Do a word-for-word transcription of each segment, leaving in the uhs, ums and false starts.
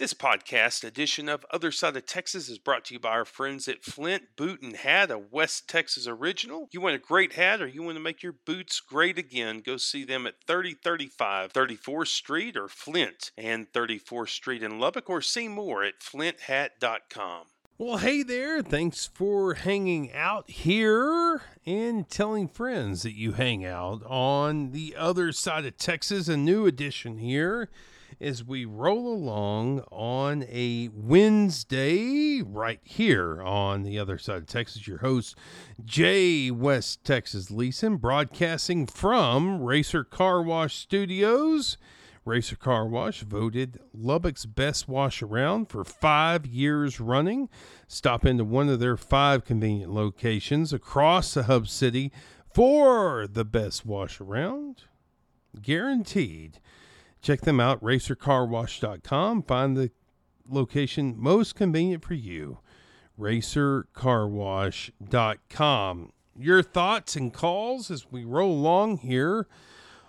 This podcast edition of Other Side of Texas is brought to you by our friends at Flint Boot and Hat, a West Texas original. You want a great hat or you want to make your boots great again, go see them at thirty thirty-five thirty-fourth Street or Flint and thirty-fourth Street in Lubbock, or see more at flint hat dot com. Well, hey there. Thanks for hanging out here and telling friends that you hang out on the Other Side of Texas, a new edition here as we roll along on a Wednesday right here on the Other Side of Texas. Your host, Jay West Texas Leeson, broadcasting from Racer Car Wash Studios. Racer Car Wash voted Lubbock's best wash around for five years running. Stop into one of their five convenient locations across the hub city for the best wash around. Guaranteed. Check them out, racer car wash dot com. Find the location most convenient for you, racer car wash dot com. Your thoughts and calls as we roll along here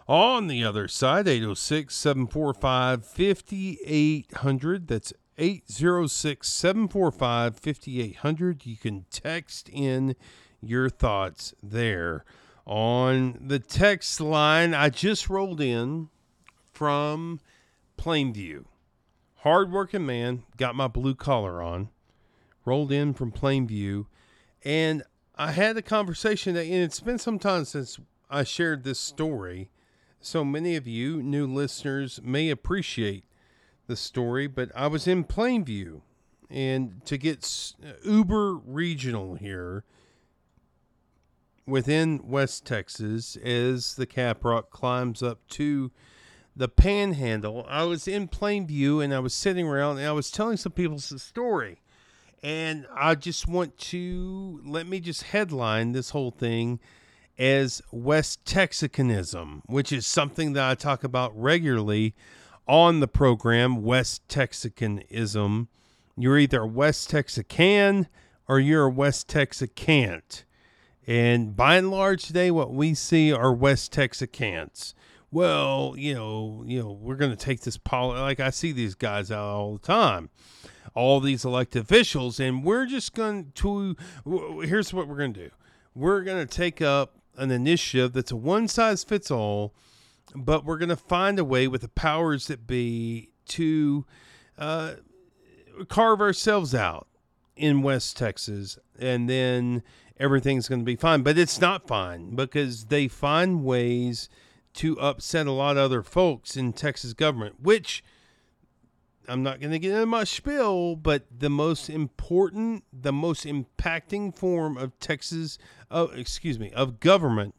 on the other side, eight oh six, seven four five, five eight hundred. That's eight oh six, seven four five, five eight hundred. You can text in your thoughts there. On the text line, I just rolled in from Plainview. Hardworking man, got my blue collar on, rolled in from Plainview, and I had a conversation that, and it's been some time since I shared this story, so many of you new listeners may appreciate the story, but I was in Plainview, and to get uber regional here within West Texas as the Caprock climbs up to the Panhandle, I was in Plainview and I was sitting around and I was telling some people the story, and I just want to let me just headline this whole thing as West Texicanism, which is something that I talk about regularly on the program. West Texicanism. You're either a West Texican or you're a West Texicant, and by and large today what we see are West Texicants. Well, you know, you know, we're going to take this poly. Like I see these guys out all the time, all these elected officials, and we're just going to, here's what we're going to do. We're going to take up an initiative that's a one size fits all, but we're going to find a way with the powers that be to uh, carve ourselves out in West Texas, and then everything's going to be fine. But it's not fine, because they find ways to upset a lot of other folks in Texas government, which I'm not going to get into my spiel, but the most important, the most impacting form of Texas, oh, excuse me, of government,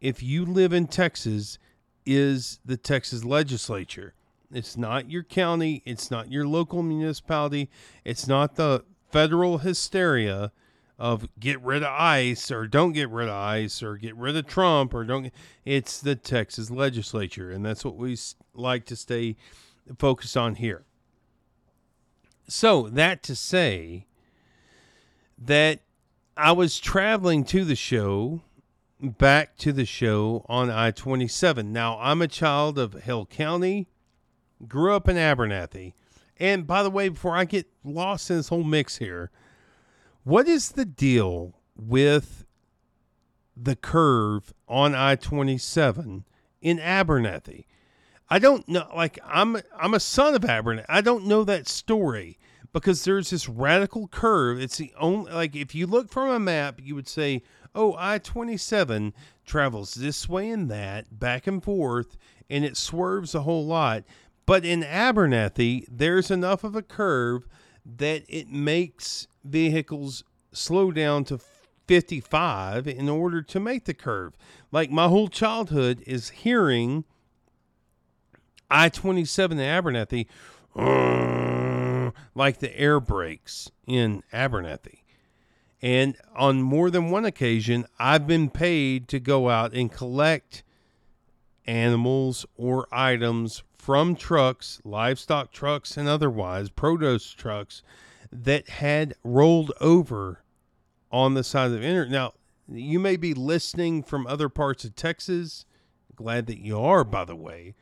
if you live in Texas, is the Texas legislature. It's not your county. It's not your local municipality. It's not the federal hysteria of get rid of ICE or don't get rid of ICE or get rid of Trump or don't. It's the Texas legislature, and that's what we like to stay focused on here. So that to say that I was traveling to the show, back to the show on I twenty-seven. Now, I'm a child of Hill County, grew up in Abernathy. And by the way, before I get lost in this whole mix here, what is the deal with the curve on I twenty-seven in Abernathy? I don't know. Like, I'm I'm a son of Abernathy. I don't know that story, because there's this radical curve. It's the only, like, if you look from a map, you would say, oh, I twenty-seven travels this way and that, back and forth, and it swerves a whole lot. But in Abernathy, there's enough of a curve that it makes vehicles slow down to fifty-five in order to make the curve. Like, my whole childhood is hearing I twenty-seven in Abernathy, uh, like the air brakes in Abernathy. And on more than one occasion, I've been paid to go out and collect animals or items from trucks, livestock trucks and otherwise, produce trucks, that had rolled over on the side of the internet. Now, you may be listening from other parts of Texas. Glad that you are, by the way.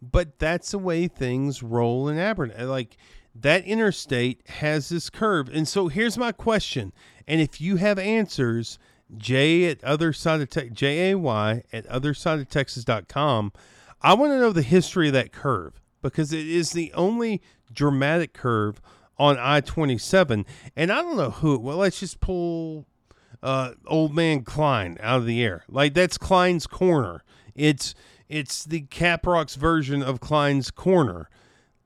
But that's the way things roll in Abernathy. Like, that interstate has this curve. And so here's my question. And if you have answers, Jay at other side of Texas, J A Y at other side of Texas dot com. I want to know the history of that curve, because it is the only dramatic curve on I twenty-seven. And I don't know who, well, let's just pull uh, old man Kline out of the air. Like, that's Kline's Corner. It's, it's the Caprock's version of Kline's Corner.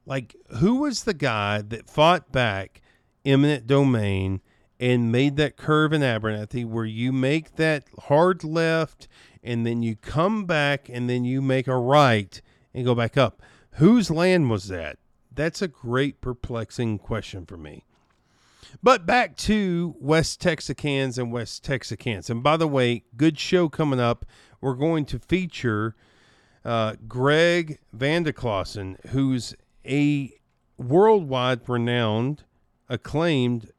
Like, who was the guy that fought back eminent domain and made that curve in Abernathy where you make that hard left and then you come back and then you make a right and go back up? Whose land was that? That's a great perplexing question for me. But back to West Texicans and West Texicans. And by the way, good show coming up. We're going to feature uh, Greg Veneklasen, who's a worldwide renowned, acclaimed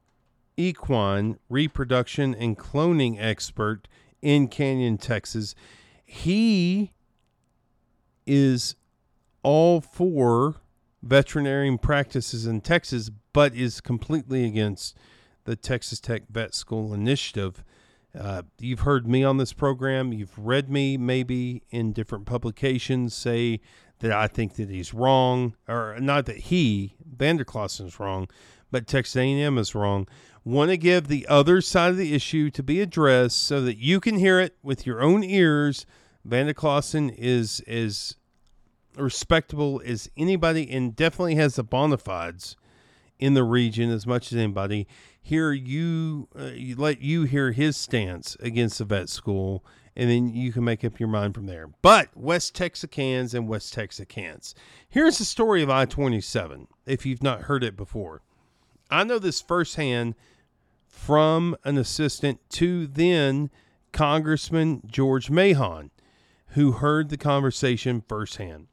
equine reproduction and cloning expert in Canyon, Texas. He is all for veterinarian practices in Texas, but is completely against the Texas Tech Vet School Initiative. Uh, you've heard me on this program. You've read me maybe in different publications say that I think that he's wrong, or not that he, Veneklasen, is wrong, but Texas A and M is wrong. Want to give the other side of the issue to be addressed so that you can hear it with your own ears. Veneklasen is as respectable as anybody and definitely has the bona fides in the region as much as anybody. Here you, uh, you let you hear his stance against the vet school, and then you can make up your mind from there. But West Texicans and West Texicans. Here's the story of I twenty-seven, if you've not heard it before. I know this firsthand from an assistant to then Congressman George Mahon, who heard the conversation firsthand.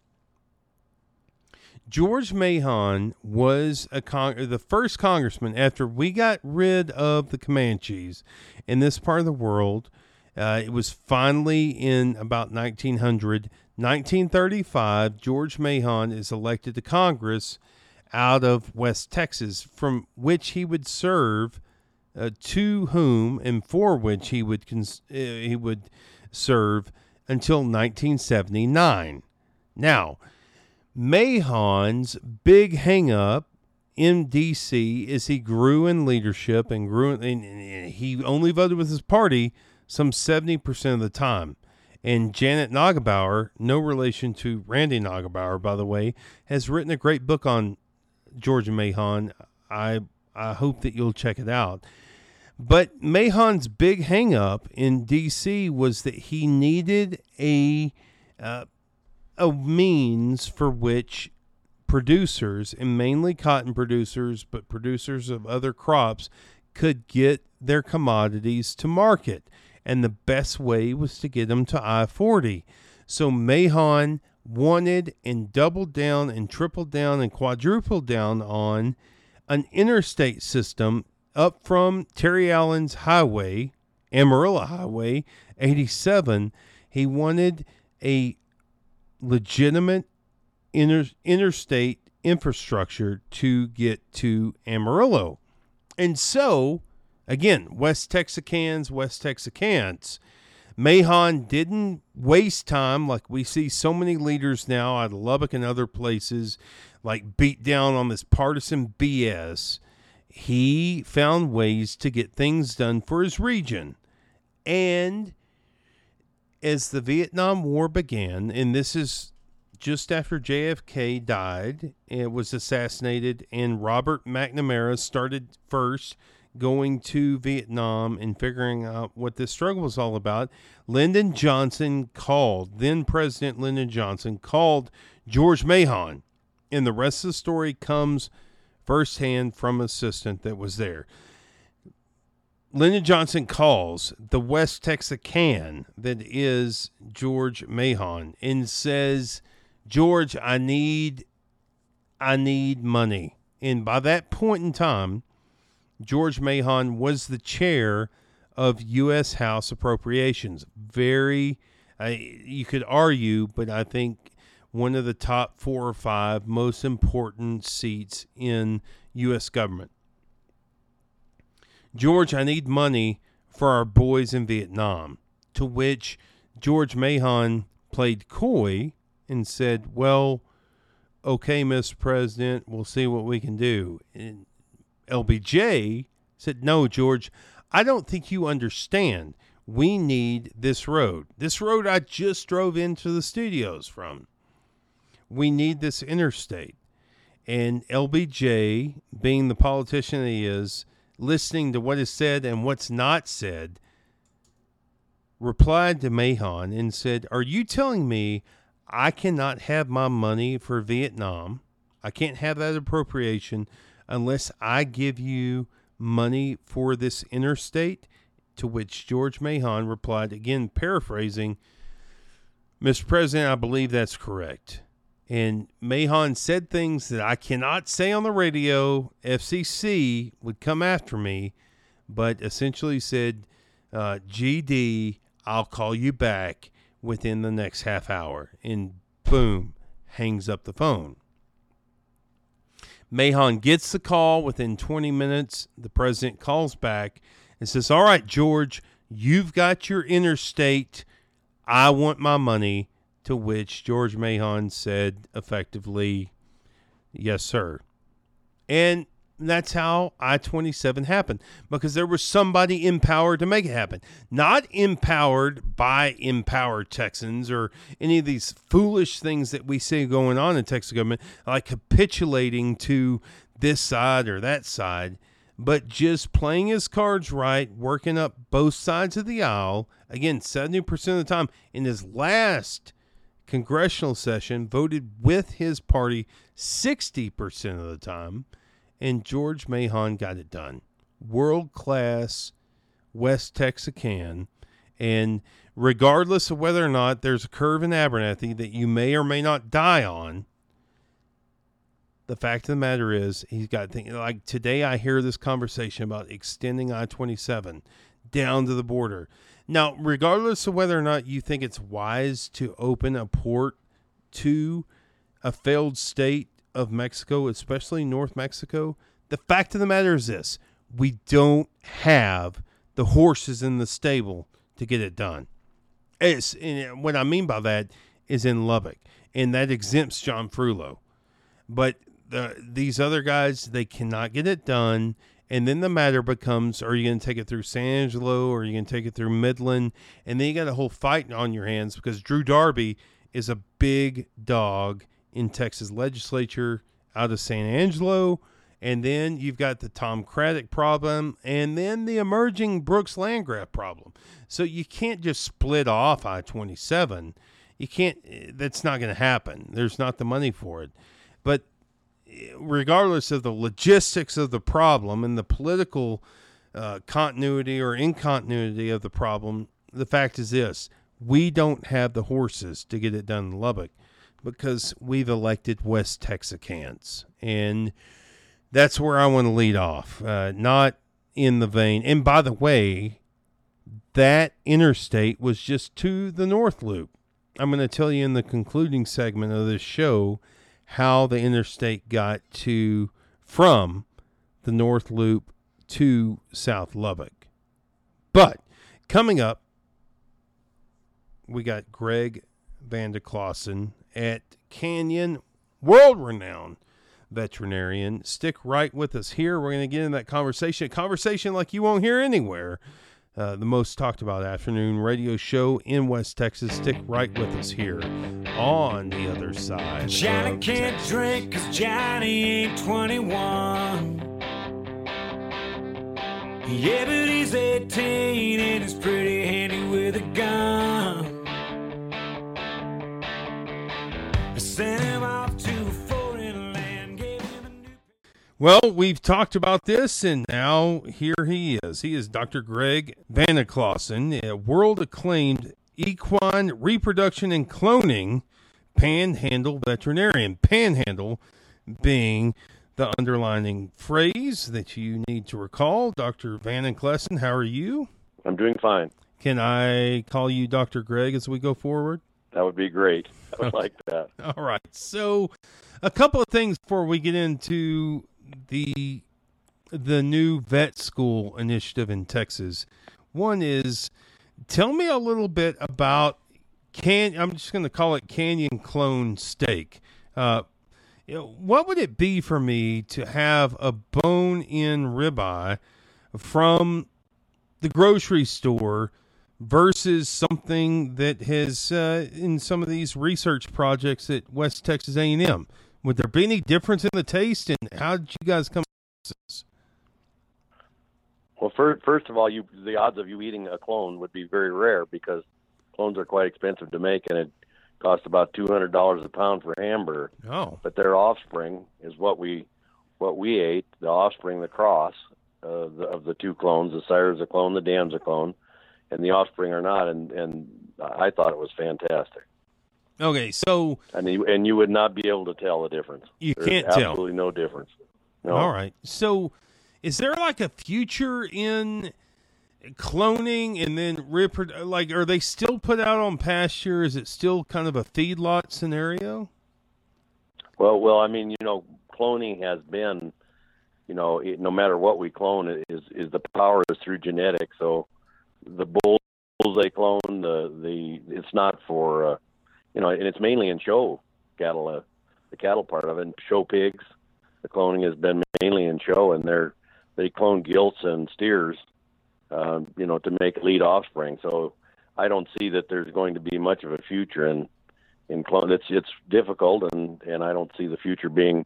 George Mahon was a con- the first congressman after we got rid of the Comanches in this part of the world. Uh, it was finally in about nineteen hundred. nineteen thirty-five, George Mahon is elected to Congress out of West Texas, from which he would serve, uh, to whom and for which he would cons- uh, he would serve until nineteen seventy-nine. Now, Mahon's big hang-up in D C is he grew in leadership and grew, in, and, and he only voted with his party some seventy percent of the time. And Janet Neugebauer, no relation to Randy Neugebauer, by the way, has written a great book on George Mahon. I I hope that you'll check it out. But Mahon's big hang-up in D C was that he needed a uh, a means for which producers, and mainly cotton producers, but producers of other crops, could get their commodities to market. And the best way was to get them to I forty. So Mahon wanted and doubled down and tripled down and quadrupled down on an interstate system up from Terry Allen's Highway, Amarillo Highway, eighty-seven. He wanted a legitimate inter- interstate infrastructure to get to Amarillo. And so, again, West Texicans, West Texicans. Mahon didn't waste time like we see so many leaders now out of Lubbock and other places, like beat down on this partisan B S. He found ways to get things done for his region. And as the Vietnam War began, and this is just after J F K died and was assassinated, and Robert McNamara started first going to Vietnam and figuring out what this struggle was all about, Lyndon Johnson called, then President Lyndon Johnson called George Mahon. And the rest of the story comes firsthand from an assistant that was there. Lyndon Johnson calls the West Texican that is George Mahon and says, George, I need, I need money. And by that point in time, George Mahon was the chair of U S House Appropriations. Very, uh, you could argue, but I think one of the top four or five most important seats in U S government. George, I need money for our boys in Vietnam. To which George Mahon played coy and said, well, okay, Mister President, we'll see what we can do. And L B J said, no, George, I don't think you understand. We need this road. This road I just drove into the studios from. We need this interstate. And L B J, being the politician he is, listening to what is said and what's not said, replied to Mahon and said, are you telling me I cannot have my money for Vietnam? I can't have that appropriation unless I give you money for this interstate? To which George Mahon replied, again paraphrasing, Mister President, I believe that's correct. And Mahon said things that I cannot say on the radio. F C C would come after me, but essentially said, uh, G D, I'll call you back within the next half hour. And boom, hangs up the phone. Mahon gets the call within twenty minutes. The president calls back and says, all right, George, you've got your interstate. I want my money. To which George Mahon said effectively, yes, sir. And that's how I twenty-seven happened, because there was somebody empowered to make it happen. Not empowered by empowered Texans or any of these foolish things that we see going on in Texas government, like capitulating to this side or that side, but just playing his cards right, working up both sides of the aisle. Again, seventy percent of the time in his last congressional session, voted with his party sixty percent of the time. And George Mahon got it done. World-class West Texican. And regardless of whether or not there's a curve in Abernathy that you may or may not die on, the fact of the matter is he's got things. Like today I hear this conversation about extending I twenty-seven down to the border. Now, regardless of whether or not you think it's wise to open a port to a failed state of Mexico, especially North Mexico, the fact of the matter is this: we don't have the horses in the stable to get it done. It's, and what I mean by that is in Lubbock, and that exempts John Frullo. But the, these other guys, they cannot get it done, and then the matter becomes, are you going to take it through San Angelo, or are you going to take it through Midland? And then you got a whole fight on your hands, because Drew Darby is a big dog in Texas legislature out of San Angelo. And then you've got the Tom Craddock problem, and then the emerging Brooks Landgraf problem. So you can't just split off I twenty-seven. You can't, that's not going to happen. There's not the money for it. But regardless of the logistics of the problem and the political uh, continuity or incontinuity of the problem, the fact is this: we don't have the horses to get it done in Lubbock, because we've elected West Texicans. And that's where I want to lead off. Uh, not in the vein. And by the way, that interstate was just to the North Loop. I'm going to tell you in the concluding segment of this show how the interstate got to from the North Loop to South Lubbock. But coming up, we got Greg Veneklasen at Canyon, world-renowned veterinarian. Stick right with us here. We're going to get in that conversation, a conversation like you won't hear anywhere. Uh, the most talked about afternoon radio show in West Texas. Stick right with us here on the other side. Johnny can't Texas. Drink because Johnny ain't twenty-one. Yeah, but he's eighteen and he's pretty handy with a gun. Well, we've talked about this, and now here he is. He is Doctor Greg Veneklasen, a world-acclaimed equine reproduction and cloning panhandle veterinarian. Panhandle being the underlining phrase that you need to recall. Doctor Veneklasen, how are you? I'm doing fine. Can I call you Doctor Greg as we go forward? That would be great. I would okay. like that. All right. So a couple of things before we get into the the new vet school initiative in Texas. One is, tell me a little bit about Can I'm just going to call it Canyon clone steak. Uh, you know, what would it be for me to have a bone-in ribeye from the grocery store versus something that has uh, in some of these research projects at West Texas A and M? Would there be any difference in the taste, and how did you guys come to this? Well, first, first of all, you the odds of you eating a clone would be very rare, because clones are quite expensive to make, and it costs about two hundred dollars a pound for a hamburger. Oh. But their offspring is what we what we ate. The offspring, the cross uh, the, of the two clones, the sire's a clone, the dam's a clone, and the offspring are not. And and I thought it was fantastic. Okay, so and you, and you would not be able to tell the difference. You There's can't absolutely tell. Absolutely no difference. No. All right. So, is there like a future in cloning and then reprodu- like, are they still put out on pasture? Is it still kind of a feedlot scenario? Well, well, I mean, you know, cloning has been, you know, it, no matter what we clone, it is is the power is through genetics. So the bulls they clone, the the it's not for, uh, you know, and it's mainly in show cattle, uh, the cattle part of it, and show pigs. The cloning has been mainly in show, and they're they clone gilts and steers. Um, you know, to make lead offspring. So I don't see that there's going to be much of a future in, in clone. It's, it's difficult, and, and I don't see the future being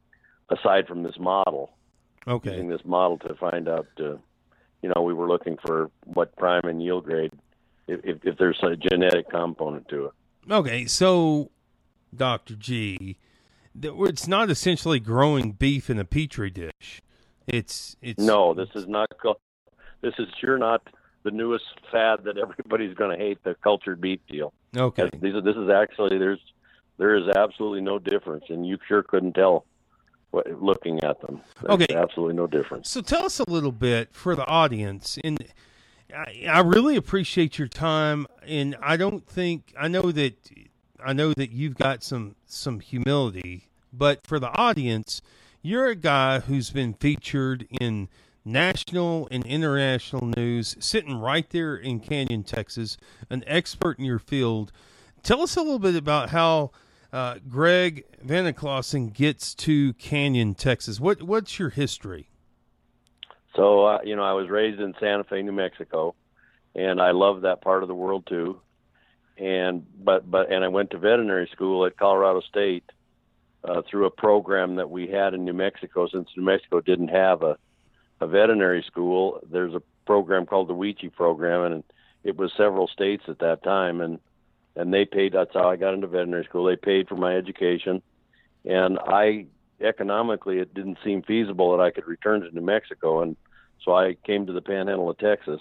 aside from this model. Okay. Using this model to find out, to, you know, we were looking for what prime and yield grade, if, if, if there's a genetic component to it. Okay, so, Doctor G, it's not essentially growing beef in a Petri dish. It's, it's No, this is not... This is sure not the newest fad that everybody's going to hate, the cultured beef deal. Okay. These are, this is actually, there's, there is absolutely no difference, and you sure couldn't tell what, looking at them. There's okay. absolutely no difference. So tell us a little bit for the audience, and I, I really appreciate your time, and I don't think, I know that, I know that you've got some, some humility, but for the audience, you're a guy who's been featured in national and international news, sitting right there in Canyon, Texas, an expert in your field. Tell us a little bit about how uh, Greg Veneklasen gets to Canyon, Texas. What What's your history? So, uh, you know, I was raised in Santa Fe, New Mexico, and I love that part of the world too. And but but and I went to veterinary school at Colorado State uh, through a program that we had in New Mexico, since New Mexico didn't have a a veterinary school. There's a program called the Weechee program, and it was several states at that time, and and they paid. That's how I got into veterinary school. They paid for my education, and I economically it didn't seem feasible that I could return to New Mexico, and so I came to the Panhandle of Texas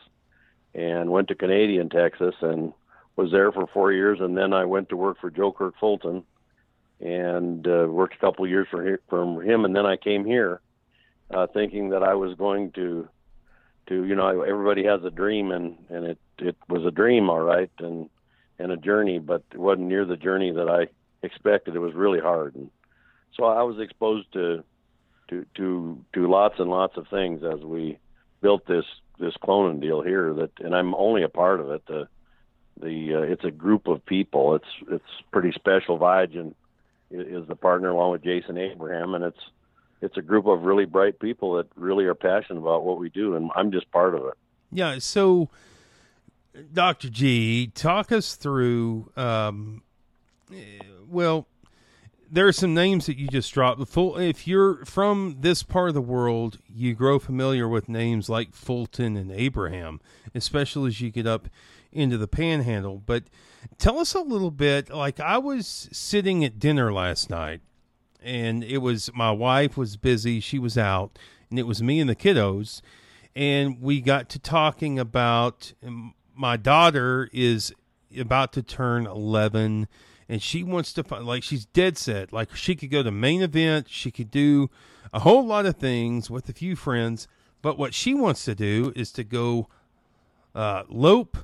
and went to Canadian, Texas, and was there for four years, and then I went to work for Joe Kirk Fulton and uh, worked a couple of years for from him, and then I came here Uh, thinking that I was going to, to you know, everybody has a dream, and, and it, it was a dream, all right, and and a journey, but it wasn't near the journey that I expected. It was really hard, and so I was exposed to to to, to lots and lots of things as we built this, this cloning deal here. That, and I'm only a part of it. The the uh, it's a group of people. It's it's pretty special. Viagen is the partner along with Jason Abraham, and it's. It's a group of really bright people that really are passionate about what we do, and I'm just part of it. Yeah, so, Doctor G, talk us through, um, well, there are some names that you just dropped. Full, if you're from this part of the world, you grow familiar with names like Fulton and Abraham, especially as you get up into the Panhandle. But tell us a little bit, like I was sitting at dinner last night, and it was, my wife was busy, she was out, and it was me and the kiddos, and we got to talking about, my daughter is about to turn eleven, and she wants to find, like, she's dead set, like she could go to Main Event, she could do a whole lot of things with a few friends, but what she wants to do is to go uh, lope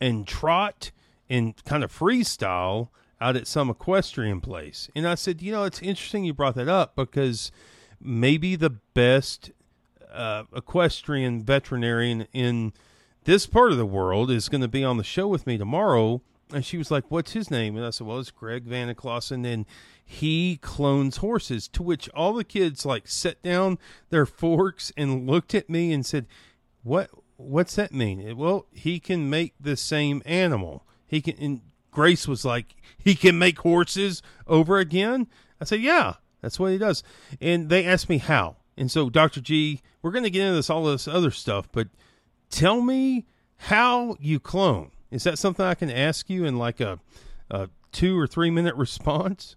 and trot and kind of freestyle out at some equestrian place. And I said, you know, it's interesting you brought that up, because maybe the best uh, equestrian veterinarian in this part of the world is going to be on the show with me tomorrow. And she was like, what's his name? And I said, well, it's Greg Veneklasen, and he clones horses, to which all the kids like set down their forks and looked at me and said, what, what's that mean? Well, he can make the same animal. He can, and Grace was like, he can make horses over again. I said, yeah, that's what he does. And they asked me how. And so, Doctor G, we're going to get into this, all this other stuff, but tell me how you clone. Is that something I can ask you in like a, a two or three minute response?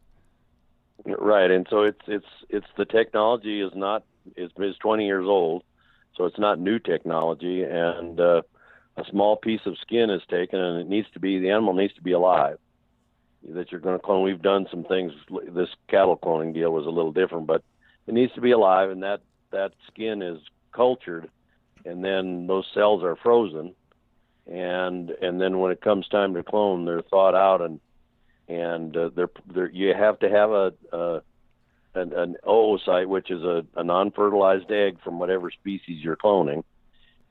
Right. And so it's, it's, it's the technology is not, is, is twenty years old. So it's not new technology, and uh, a small piece of skin is taken, and it needs to be, the animal needs to be alive that you're going to clone. We've done some things. This cattle cloning deal was a little different, but it needs to be alive. And that, that skin is cultured, and then those cells are frozen. And and then when it comes time to clone, they're thawed out, and and uh, they're, they're you have to have a uh, an, an oocyte, which is a, a non-fertilized egg from whatever species you're cloning,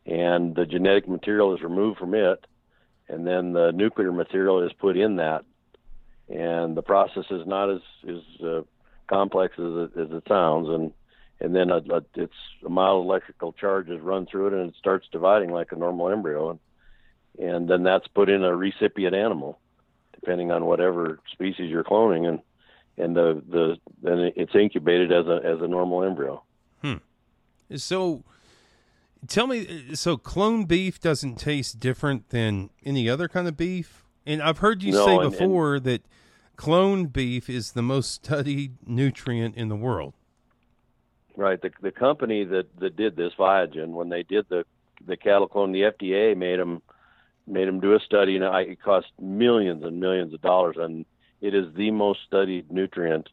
and the genetic material is removed from it, and then the nuclear material is put in that, and the process is not as is uh, complex as it, as it sounds, and and then a, a, it's a mild electrical charge is run through it, and it starts dividing like a normal embryo. And, And then that's put in a recipient animal, depending on whatever species you're cloning, and and the the then it's incubated as a as a normal embryo. Hmm. So, tell me, so clone beef doesn't taste different than any other kind of beef? And I've heard you no, say and, before and, that clone beef is the most studied nutrient in the world. Right. The the company that that did this, Viagen, when they did the the cattle clone, the F D A made them. made him do a study, and it cost millions and millions of dollars, and it is the most studied nutrient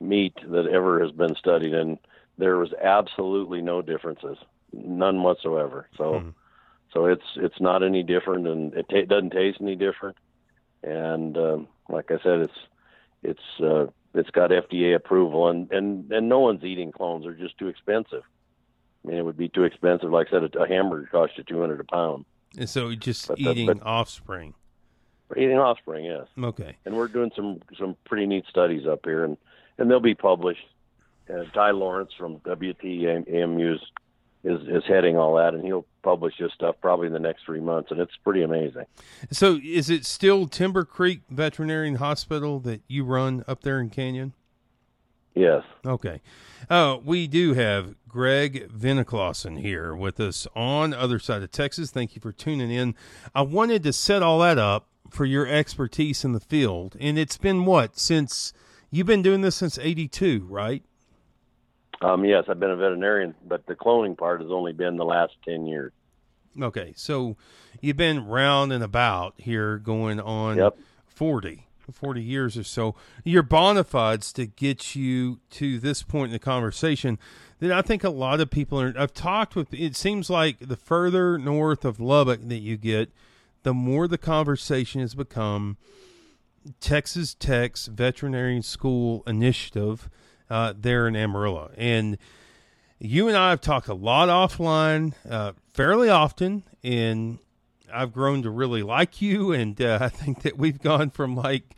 meat that ever has been studied, and there was absolutely no differences, none whatsoever. So mm-hmm. so it's it's not any different, and it t- doesn't taste any different, and um, like I said, it's it's uh, it's got F D A approval, and, and, and no one's eating clones. They're just too expensive. I mean, it would be too expensive. Like I said, a, a hamburger costs you two hundred dollars a pound. And so just but, eating but, offspring. Eating offspring, yes. Okay. And we're doing some, some pretty neat studies up here, and, and they'll be published. Uh, Ty Lawrence from W T A M U is, is heading all that, and he'll publish his stuff probably in the next three months, and it's pretty amazing. So is it still Timber Creek Veterinary Hospital that you run up there in Canyon? Yes. Okay. Uh, we do have Greg Veneklasen here with us on Other Side of Texas. Thank you for tuning in. I wanted to set all that up for your expertise in the field. And it's been what, since you've been doing this since eighty-two, right? Um, yes, I've been a veterinarian, but the cloning part has only been the last ten years. Okay. So you've been round and about here going on yep. forty, forty years or so. Your bona fides to get you to this point in the conversation that I think a lot of people are, I've talked with, it seems like the further north of Lubbock that you get, the more the conversation has become Texas Tech's veterinary school initiative uh, there in Amarillo. And you and I have talked a lot offline uh, fairly often, and I've grown to really like you, and uh, I think that we've gone from like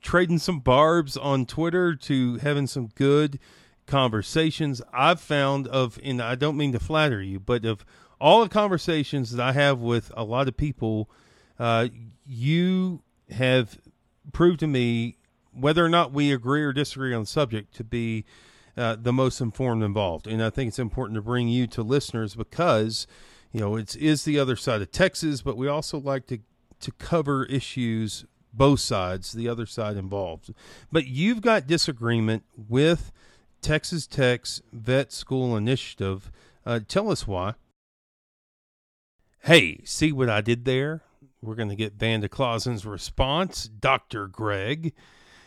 trading some barbs on Twitter to having some good conversations. I've found of, and I don't mean to flatter you, but of all the conversations that I have with a lot of people, uh, you have proved to me, whether or not we agree or disagree on the subject, to be uh, the most informed involved. And I think it's important to bring you to listeners because, you know, it's is the other side of Texas, but we also like to, to cover issues, both sides, the other side involved. But you've got disagreement with Texas Tech's Vet School Initiative. Uh, tell us why. Hey, see what I did there? We're going to get Veneklasen's response, Doctor Greg,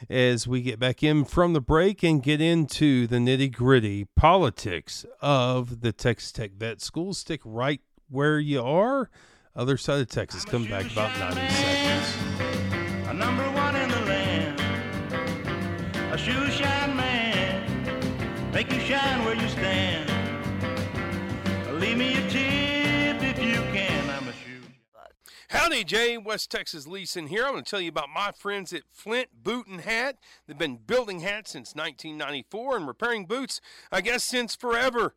as we get back in from the break and get into the nitty-gritty politics of the Texas Tech Vet School. Stick right where you are. Other Side of Texas. Come back about ninety seconds. A number one in the land. a shoe shine man, make you shine where you stand. Leave me a tip if you can, I'm a shoe shine. Howdy, Jay West Texas Leeson here. I'm going to tell you about my friends at Flint Boot and Hat. They've been building hats since nineteen ninety-four and repairing boots, I guess, since forever.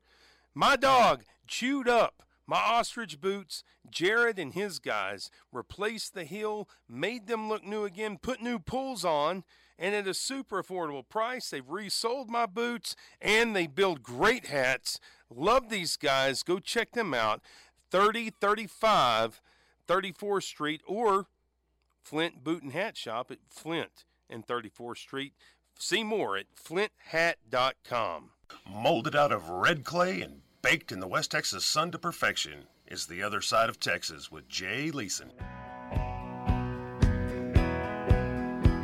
My dog chewed up my ostrich boots. Jared and his guys replaced the heel, made them look new again, put new pulls on, and at a super affordable price. They've resold my boots, and they build great hats. Love these guys. Go check them out. thirty thirty-five thirty-fourth Street or Flint Boot and Hat Shop at Flint and thirty-fourth Street. See more at flint hat dot com. Molded out of red clay and baked in the West Texas sun to perfection is the Other Side of Texas with Jay Leeson.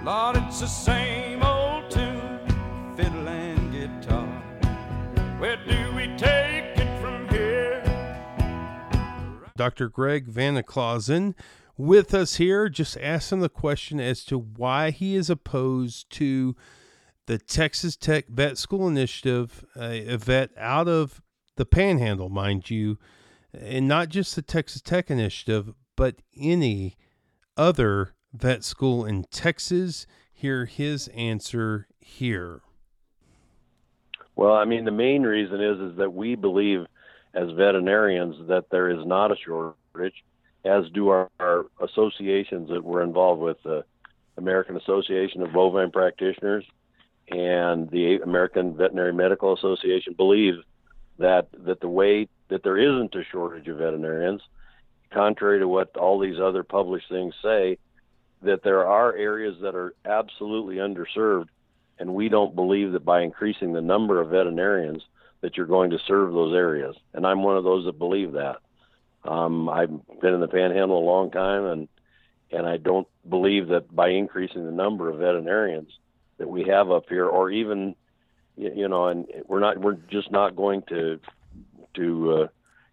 Lord, it's the same old tune, fiddle and guitar. Where do we take it from here? Doctor Greg Veneklasen with us here. Just asked him the question as to why he is opposed to the Texas Tech Vet School Initiative, a vet out of the Panhandle, mind you, and not just the Texas Tech Initiative, but any other vet school in Texas. Hear his answer here. Well, I mean, the main reason is, is that we believe as veterinarians that there is not a shortage, as do our, our associations that we're involved with, the American Association of Bovine Practitioners and the American Veterinary Medical Association believe that that the way that there isn't a shortage of veterinarians, contrary to what all these other published things say, that there are areas that are absolutely underserved, and we don't believe that by increasing the number of veterinarians that you're going to serve those areas. And I'm one of those that believe that. Um, I've been in the Panhandle a long time, and and I don't believe that by increasing the number of veterinarians that we have up here, or even you know, and we're not, we're just not going to, to, uh,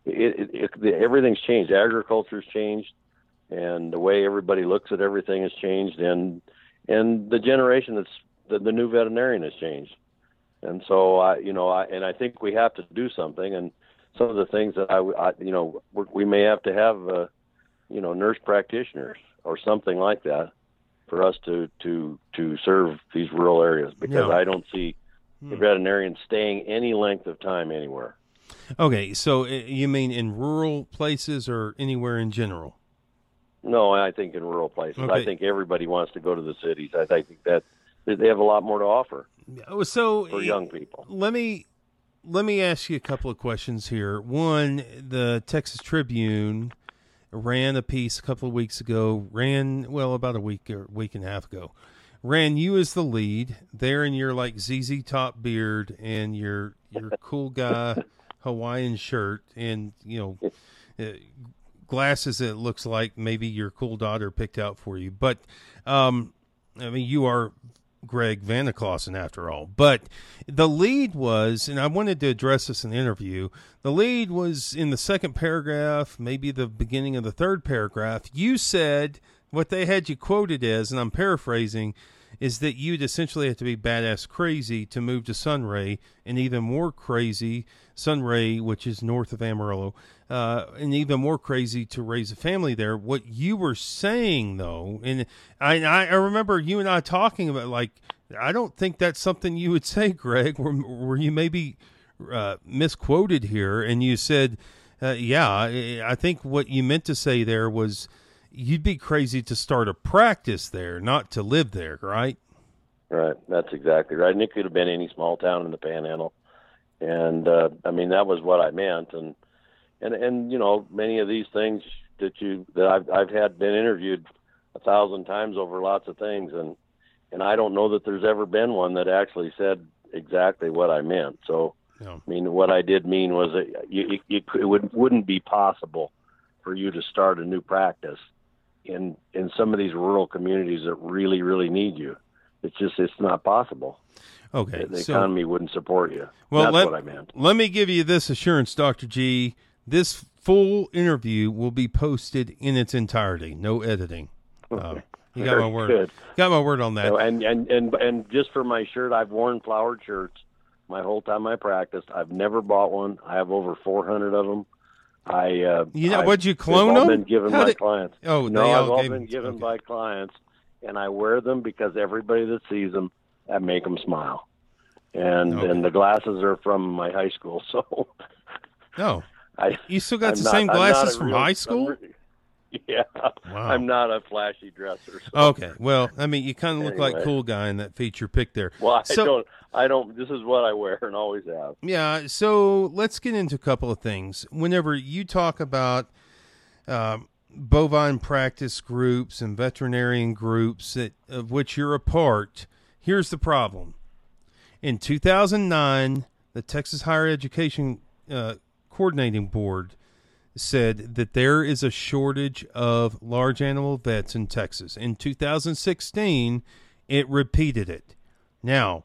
it, it, it, everything's changed. Agriculture's changed, and the way everybody looks at everything has changed. And, and the generation that's the, the new veterinarian has changed. And so I, you know, I, and I think we have to do something. And some of the things that I, I you know, we're, we may have to have, uh, you know, nurse practitioners or something like that for us to, to, to serve these rural areas, because yeah. I don't see the veterinarian staying any length of time anywhere. Okay, so you mean in rural places or anywhere in general? No, I think in rural places. Okay. I think everybody wants to go to the cities. I think that they have a lot more to offer. So for young people, let me let me ask you a couple of questions here. One, the Texas Tribune ran a piece a couple of weeks ago. Ran well about a week or week and a half ago. Ran you as the lead there in your like Z Z Top beard and your your cool guy Hawaiian shirt and, you know, uh, glasses that looks like maybe your cool daughter picked out for you. But, um, I mean, you are Greg Veneklasen after all. But the lead was, and I wanted to address this in the interview, the lead was in the second paragraph, maybe the beginning of the third paragraph. You said what they had you quoted as, and I'm paraphrasing, is that you'd essentially have to be badass crazy to move to Sunray, and even more crazy, Sunray, which is north of Amarillo, uh, and even more crazy to raise a family there. What you were saying, though, and I, I remember you and I talking about, like, I don't think that's something you would say, Greg, where, where you maybe uh, misquoted here, and you said, uh, yeah, I, I think what you meant to say there was, you'd be crazy to start a practice there, not to live there, right? Right. That's exactly right. And it could have been any small town in the Panhandle. And, uh, I mean, that was what I meant. And, and, and, you know, many of these things that you, that I've, I've had been interviewed a thousand times over lots of things. And, and I don't know that there's ever been one that actually said exactly what I meant. So, yeah. I mean, what I did mean was that you, you, it would, wouldn't be possible for you to start a new practice in in some of these rural communities that really, really need you. It's just, it's not possible. Okay. The, the so, economy wouldn't support you. Well, That's let, what I meant. Let me give you this assurance, Doctor G. This full interview will be posted in its entirety. No editing. Uh, You got my word. Good. Got my word on that. So, and, and, and, and just for my shirt, I've worn flowered shirts my whole time I practiced. I've never bought one. I have over four hundred of them. I, uh, you know, what'd you clone them? I've all been given by clients. Oh, no, I've all been given by clients, and I wear them because everybody that sees them, I make them smile. And okay. and the glasses are from my high school, so. No. I, you still got I'm the not, same glasses from real, high school? I'm re- yeah. Wow. I'm not a flashy dresser. So. Okay. Well, I mean, you kind of look anyway. like cool guy in that feature pic there. Well, I so, don't. I don't. This is what I wear and always have. Yeah. So let's get into a couple of things. Whenever you talk about um, bovine practice groups and veterinarian groups that, of which you're a part, here's the problem. In two thousand nine, the Texas Higher Education uh, Coordinating Board said that there is a shortage of large animal vets in Texas. In two thousand sixteen, it repeated it. Now,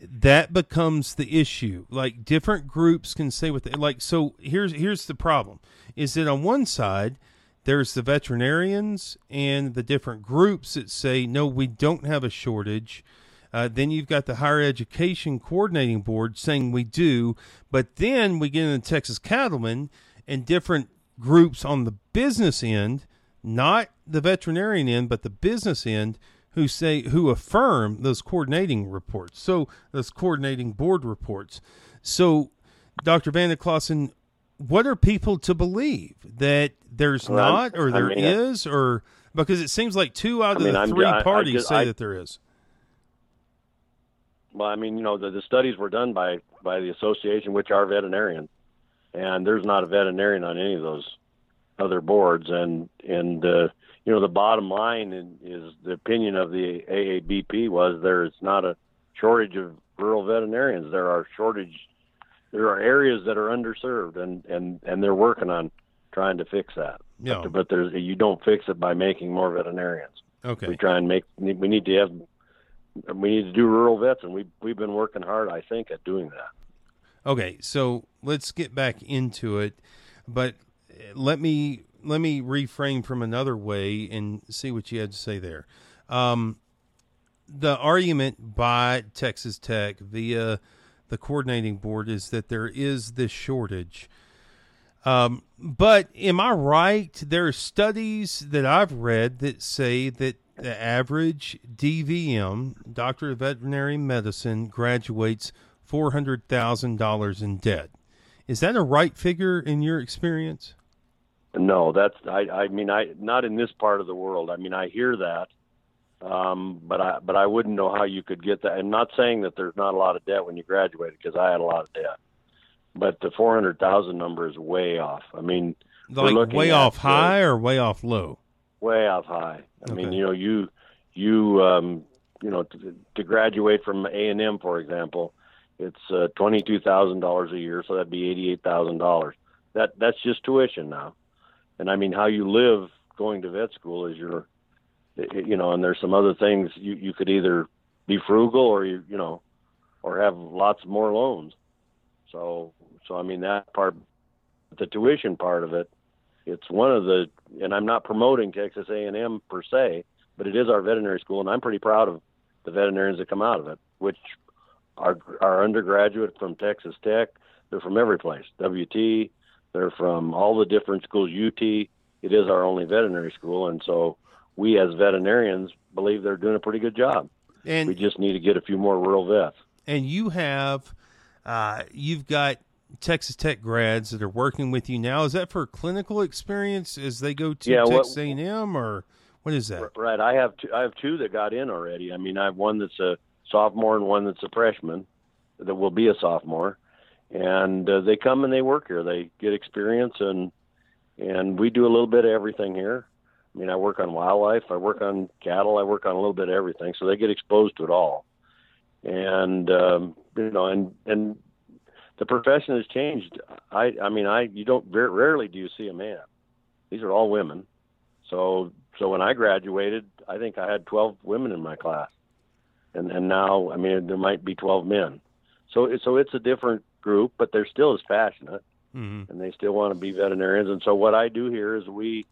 that becomes the issue. Like, different groups can say what they like. So here's here's the problem, is that on one side, there's the veterinarians and the different groups that say, no, we don't have a shortage. Uh, then you've got the Higher Education Coordinating Board saying we do, but then we get into Texas Cattlemen and different groups on the business end, not the veterinarian end, but the business end, who say who affirm those coordinating reports. So those coordinating board reports. So, Doctor Veneklasen, what are people to believe that there's well, not, or there I mean, is, or because it seems like two out of I mean, the I'm, three I, parties I just, say I, that there is. Well, I mean, you know, the, the studies were done by, by the association, which are veterinarians, and there's not a veterinarian on any of those other boards. And, and uh, you know, the bottom line in, is the opinion of the A A B P was there is not a shortage of rural veterinarians. There are shortage. There are areas that are underserved, and, and, and they're working on trying to fix that. Yeah. But, but there's, you don't fix it by making more veterinarians. Okay. We try and make, we need to have... We need to do rural vets, and we, we've been working hard, I think, at doing that. Okay, so let's get back into it, but let me let me reframe from another way and see what you had to say there. Um, the argument by Texas Tech via the coordinating board is that there is this shortage. Um, but am I right? There are studies that I've read that say that the average D V M, Doctor of Veterinary Medicine, graduates four hundred thousand dollars in debt. Is that a right figure in your experience? No, that's, I, I mean, I, not in this part of the world. I mean, I hear that, um, but I, but I wouldn't know how you could get that. I'm not saying that there's not a lot of debt when you graduated, because I had a lot of debt, but the four hundred thousand number is way off. I mean, like way off high or way off low? Way off high. I okay. mean, you know, you, you, um, you know, to, to graduate from A and M, for example, it's uh, twenty-two thousand dollars a year, so that'd be eighty-eight thousand dollars. That that's just tuition now, and I mean, how you live going to vet school is your, you know, and there's some other things you, you could either be frugal or you you know, or have lots more loans. So so I mean that part, the tuition part of it. It's one of the, and I'm not promoting Texas A and M per se, but it is our veterinary school, and I'm pretty proud of the veterinarians that come out of it, which are are undergraduate from Texas Tech. They're from every place, W T. They're from all the different schools, U T. It is our only veterinary school, and so we as veterinarians believe they're doing a pretty good job. And we just need to get a few more rural vets. And you have, uh, you've got Texas Tech grads that are working with you now. Is that for clinical experience as they go to yeah, Texas what, A and M, or what is that? Right. I have two, I have two that got in already. I mean, I have one that's a sophomore and one that's a freshman that will be a sophomore, and uh, they come and they work here. They get experience, and and we do a little bit of everything here. I mean, I work on wildlife, I work on cattle, I work on a little bit of everything, so they get exposed to it all. And um, you know, and and the profession has changed. I, I mean, I you don't very rarely do you see a man. These are all women. So, so when I graduated, I think I had twelve women in my class, and and now I mean there might be twelve men. So, so it's a different group, but they're still as passionate, mm-hmm. and they still want to be veterinarians. And so, what I do here is we,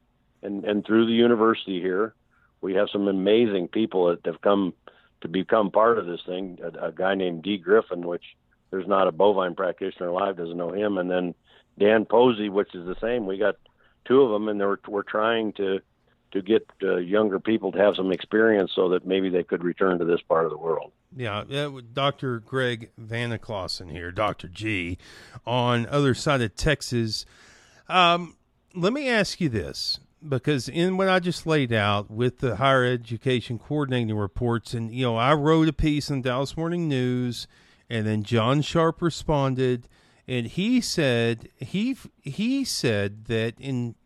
and and through the university here, we have some amazing people that have come to become part of this thing. A, a guy named D. Griffin, which there's not a bovine practitioner alive doesn't know him, and then Dan Posey, which is the same. We got two of them, and we're we're trying to to get uh, younger people to have some experience so that maybe they could return to this part of the world. Yeah, uh, Doctor Greg Veneklasen here, Doctor G, on Other Side of Texas. Um, let me ask you this, because in what I just laid out with the higher education coordinating reports, and, you know, I wrote a piece in Dallas Morning News, and then John Sharp responded, and he said, he, he said that in,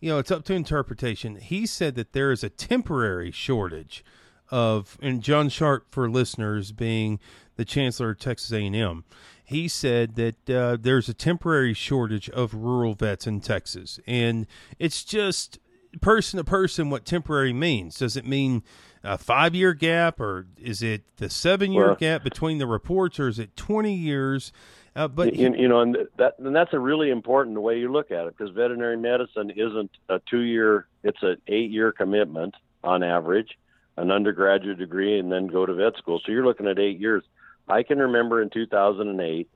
you know, it's up to interpretation. He said that there is a temporary shortage of, and John Sharp, for listeners, being the chancellor of Texas A and M, he said that uh, there's a temporary shortage of rural vets in Texas. And it's just person to person what temporary means. Does it mean a five-year gap, or is it the seven-year well, gap between the reports, or is it twenty years? Uh, but you, you know, and, that, and that's a really important way you look at it, because veterinary medicine isn't a two-year, it's an eight-year commitment on average, an undergraduate degree, and then go to vet school. So you're looking at eight years. I can remember in two thousand eight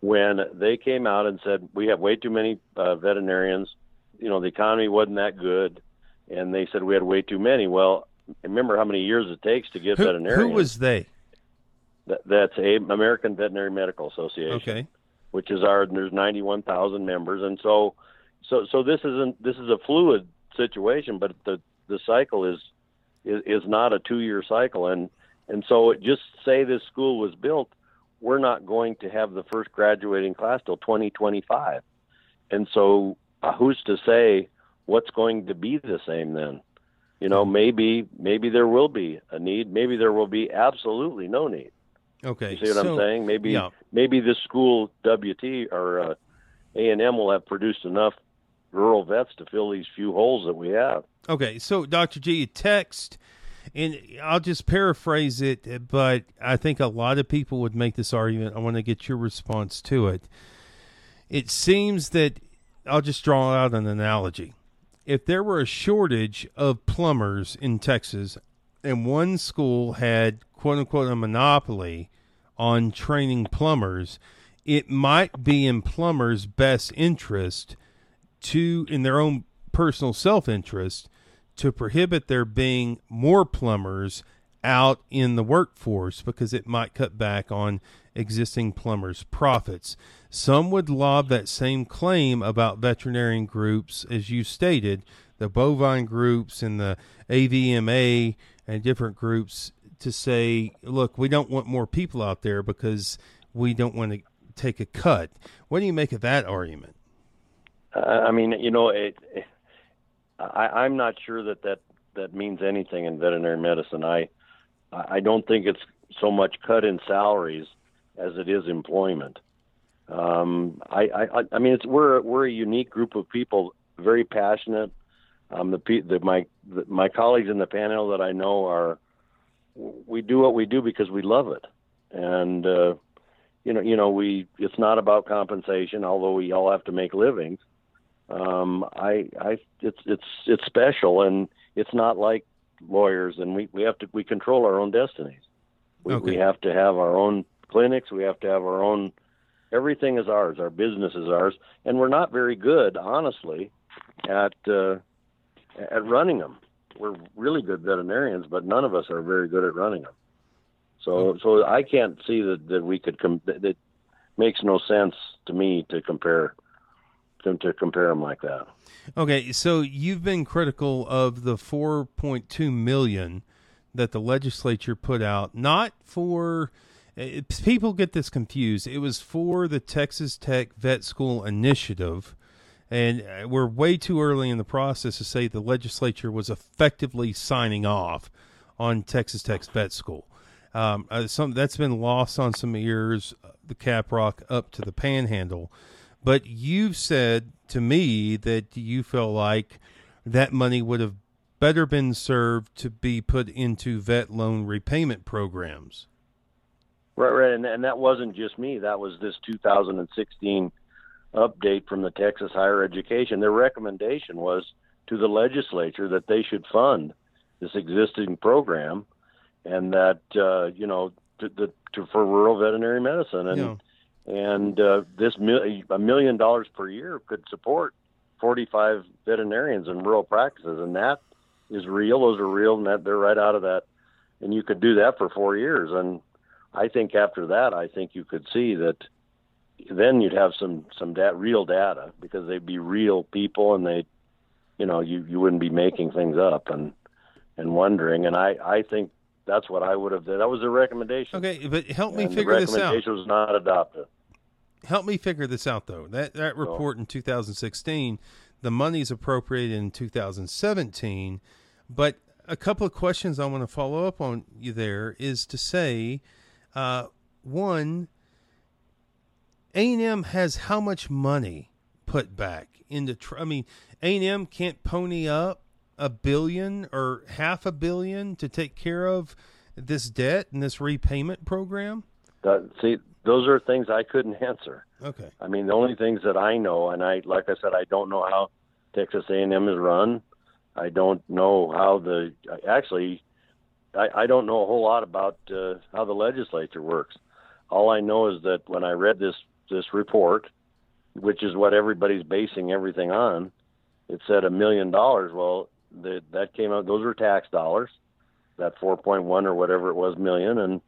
when they came out and said, we have way too many uh, veterinarians. You know, the economy wasn't that good. And they said we had way too many. Well, remember how many years it takes to get who, veterinarians. Who was they? Th- that's a American Veterinary Medical Association, okay, which is our, there's ninety-one thousand members. And so, so, so this isn't, this is a fluid situation, but the, the cycle is, is, is not a two year cycle. And, And so it just say this school was built, we're not going to have the first graduating class till twenty twenty-five. And so uh, who's to say what's going to be the same then? You know, maybe maybe there will be a need. Maybe there will be absolutely no need. Okay. You see what so, I'm saying? Maybe yeah. maybe this school, W T or uh, A and M, will have produced enough rural vets to fill these few holes that we have. Okay. So, Doctor G, text... And I'll just paraphrase it, but I think a lot of people would make this argument. I want to get your response to it. It seems that, I'll just draw out an analogy. If there were a shortage of plumbers in Texas and one school had, quote unquote, a monopoly on training plumbers, it might be in plumbers' best interest to, in their own personal self-interest, to prohibit there being more plumbers out in the workforce, because it might cut back on existing plumbers' profits. Some would lob that same claim about veterinarian groups, as you stated, the bovine groups and the A V M A and different groups, to say, look, we don't want more people out there because we don't want to take a cut. What do you make of that argument? Uh, I mean, you know, it, it I, I'm not sure that, that that means anything in veterinary medicine. I I don't think it's so much cut in salaries as it is employment. Um, I, I I mean, it's we're we're a unique group of people, very passionate. Um, the, the my the, my colleagues in the panel that I know are, we do what we do because we love it, and uh, you know you know we it's not about compensation, although we all have to make livings. Um, I, I, it's, it's, it's special, and it's not like lawyers, and we, we have to, we control our own destinies. We, okay. we have to have our own clinics. We have to have our own, everything is ours. Our business is ours. And we're not very good, honestly, at, uh, at running them. We're really good veterinarians, but none of us are very good at running them. So, okay. so I can't see that, that we could, com- that, that makes no sense to me to compare them to compare them like that. Okay, so you've been critical of the four point two million dollars that the legislature put out, not for, it, people get this confused, it was for the Texas Tech Vet School Initiative, and we're way too early in the process to say the legislature was effectively signing off on Texas Tech's vet school. Um, some, that's been lost on some ears, the Caprock up to the Panhandle. But you've said to me that you feel like that money would have better been served to be put into vet loan repayment programs. Right, right. And, and that wasn't just me. That was this two thousand sixteen update from the Texas Higher Education. Their recommendation was to the legislature that they should fund this existing program, and that, uh, you know, to, the, to, for rural veterinary medicine. And yeah. and uh, this mil- a million dollars per year could support forty-five veterinarians in rural practices, and that is real. Those are real, and that they're right out of that. And you could do that for four years. And I think after that, I think you could see that then you'd have some, some da- real data, because they'd be real people, and they, you know, you, you wouldn't be making things up and, and wondering. And I, I think that's what I would have done. That was a recommendation. Okay, but help me and figure this out. The recommendation was not adopted. Help me figure this out, though. That that report so, in two thousand sixteen, the money's appropriated in two thousand seventeen, but a couple of questions I want to follow up on you there is to say, uh, one, A and M has how much money put back into, tr- I mean, A and M can't pony up a billion or half a billion to take care of this debt and this repayment program? Uh, see, those are things I couldn't answer. Okay. I mean, the only things that I know, and I, like I said, I don't know how Texas A and M is run. I don't know how the, actually, I, I don't know a whole lot about uh, how the legislature works. All I know is that when I read this, this report, which is what everybody's basing everything on, it said a million dollars. Well, the, that came out, those were tax dollars, that four point one or whatever it was million. And,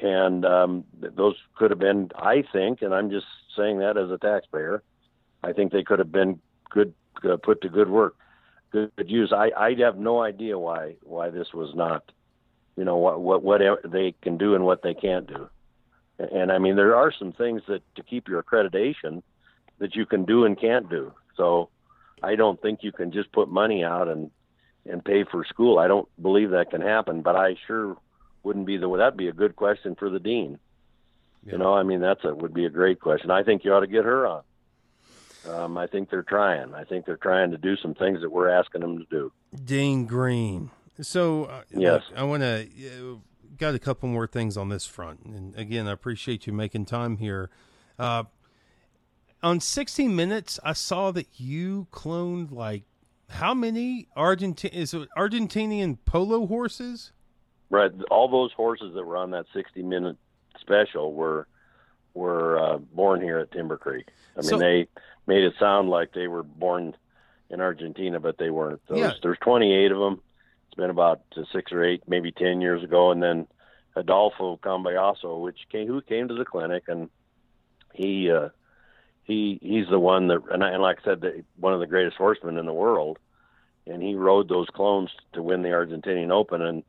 and um, those could have been, I think, and I'm just saying that as a taxpayer, I think they could have been good, uh, put to good work. Could use. I I have no idea why why this was not, you know, what what what they can do and what they can't do. And I mean, there are some things that to keep your accreditation that you can do and can't do. So I don't think you can just put money out and and pay for school. I don't believe that can happen. But I sure wouldn't be the way. That'd be a good question for the dean. Yeah. You know, I mean, that's a, would be a great question. I think you ought to get her on. Um, I think they're trying. I think they're trying to do some things that we're asking them to do. Dean Green. So, uh, yes, look, I want to uh, got a couple more things on this front. And again, I appreciate you making time here. Uh, on sixty Minutes, I saw that you cloned like how many Argentine is it Argentinian polo horses? Right. All those horses that were on that sixty minute special were were uh, born here at Timber Creek. I mean, so, they made it sound like they were born in Argentina, but they weren't. Those, yeah. There's twenty-eight of them. It's been about six or eight, maybe ten years ago. And then Adolfo Cambayaso, which came, who came to the clinic, and he uh, he he's the one that, and, I, and like I said, the, one of the greatest horsemen in the world. And he rode those clones to win the Argentinian Open, and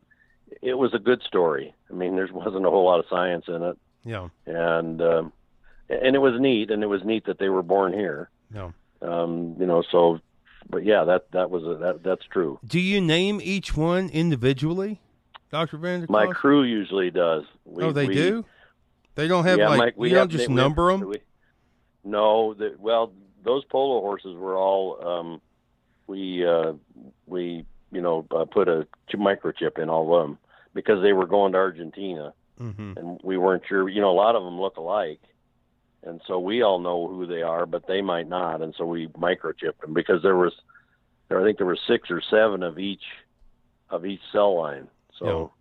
it was a good story. I mean, there wasn't a whole lot of science in it. Yeah, and um, and it was neat, and it was neat that they were born here. Yeah, um, you know. So, but yeah, that that was a, that that's true. Do you name each one individually, Doctor Veneklasen? My crew usually does. We, oh, they we, do. They don't have yeah, like Mike, we you have, don't just they, number we, them. We, no, the, well, those polo horses were all um, we uh, we you know uh, put a microchip in all of them because they were going to Argentina. Mm-hmm. And we weren't sure, you know, a lot of them look alike. And so we all know who they are, but they might not. And so we microchipped them because there was, there, I think there were six or seven of each, of each cell line. So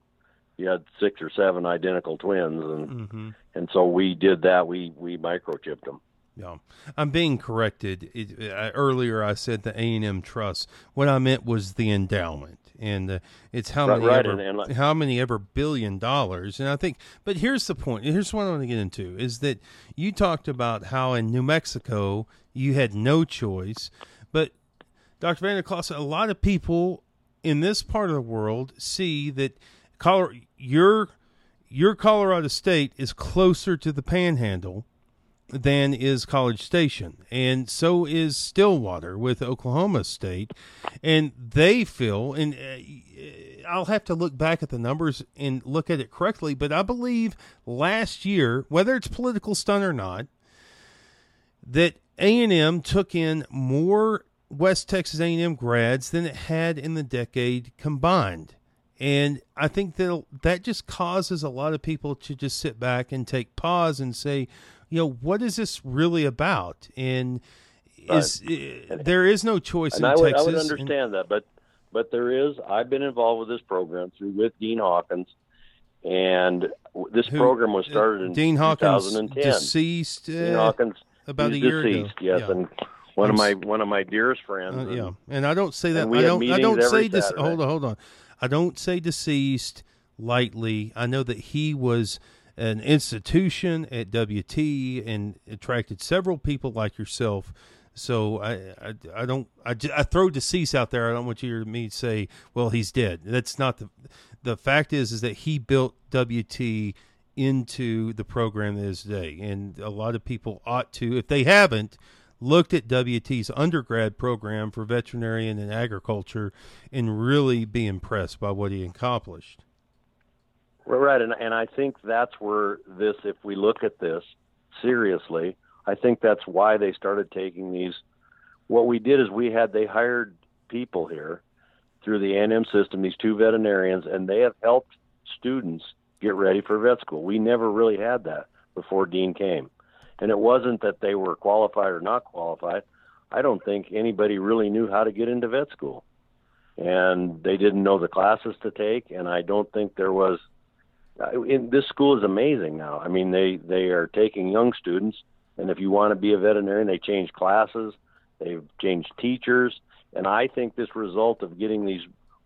yeah. you had six or seven identical twins. And, mm-hmm. and so we did that. We, we microchipped them. Yeah. I'm being corrected. It, I, earlier I said the A and M Trust. What I meant was the endowment. And uh, it's how many right, ever, and, and, how many ever billion dollars. And I think, but here's the point. Here's what I want to get into is that you talked about how in New Mexico you had no choice. But Doctor Veneklasen, a lot of people in this part of the world see that Colorado, your your Colorado State is closer to the Panhandle than is College Station, and so is Stillwater with Oklahoma State, and they feel, and uh, I'll have to look back at the numbers and look at it correctly, but I believe last year, whether it's political stunt or not, that A and M took in more West Texas A and M grads than it had in the decade combined. And I think that that just causes a lot of people to just sit back and take pause and say, you know, what is this really about? And is, uh, there is no choice in I would, Texas. I would understand and, that, but But there is, I've been involved with this program through with Dean Hawkins, and this Who, program was started in Dean Hawkins, two thousand ten. Deceased, uh, Dean Hawkins, about a year deceased, ago. Yes, yeah. and one I'm, of my one of my dearest friends. Uh, yeah, and, and I don't say that. I don't. I don't say this. Saturday. Hold on, hold on. I don't say deceased lightly. I know that he was an institution at W T and attracted several people like yourself. So I, I, I don't I, I throw deceased out there. I don't want you to hear me say, well, he's dead. That's not the the fact is is that he built W T into the program that is today, and a lot of people ought to, if they haven't, looked at W T's undergrad program for veterinarian and agriculture and really be impressed by what he accomplished. Right, and and I think that's where this, if we look at this seriously, I think that's why they started taking these. What we did is we had, they hired people here through the A and M system, these two veterinarians, and they have helped students get ready for vet school. We never really had that before Dean came. And it wasn't that they were qualified or not qualified. I don't think anybody really knew how to get into vet school. And they didn't know the classes to take, and I don't think there was... In, this school is amazing now. I mean, they, they are taking young students, and if you want to be a veterinarian, they change classes, they've changed teachers, and I think this result of getting these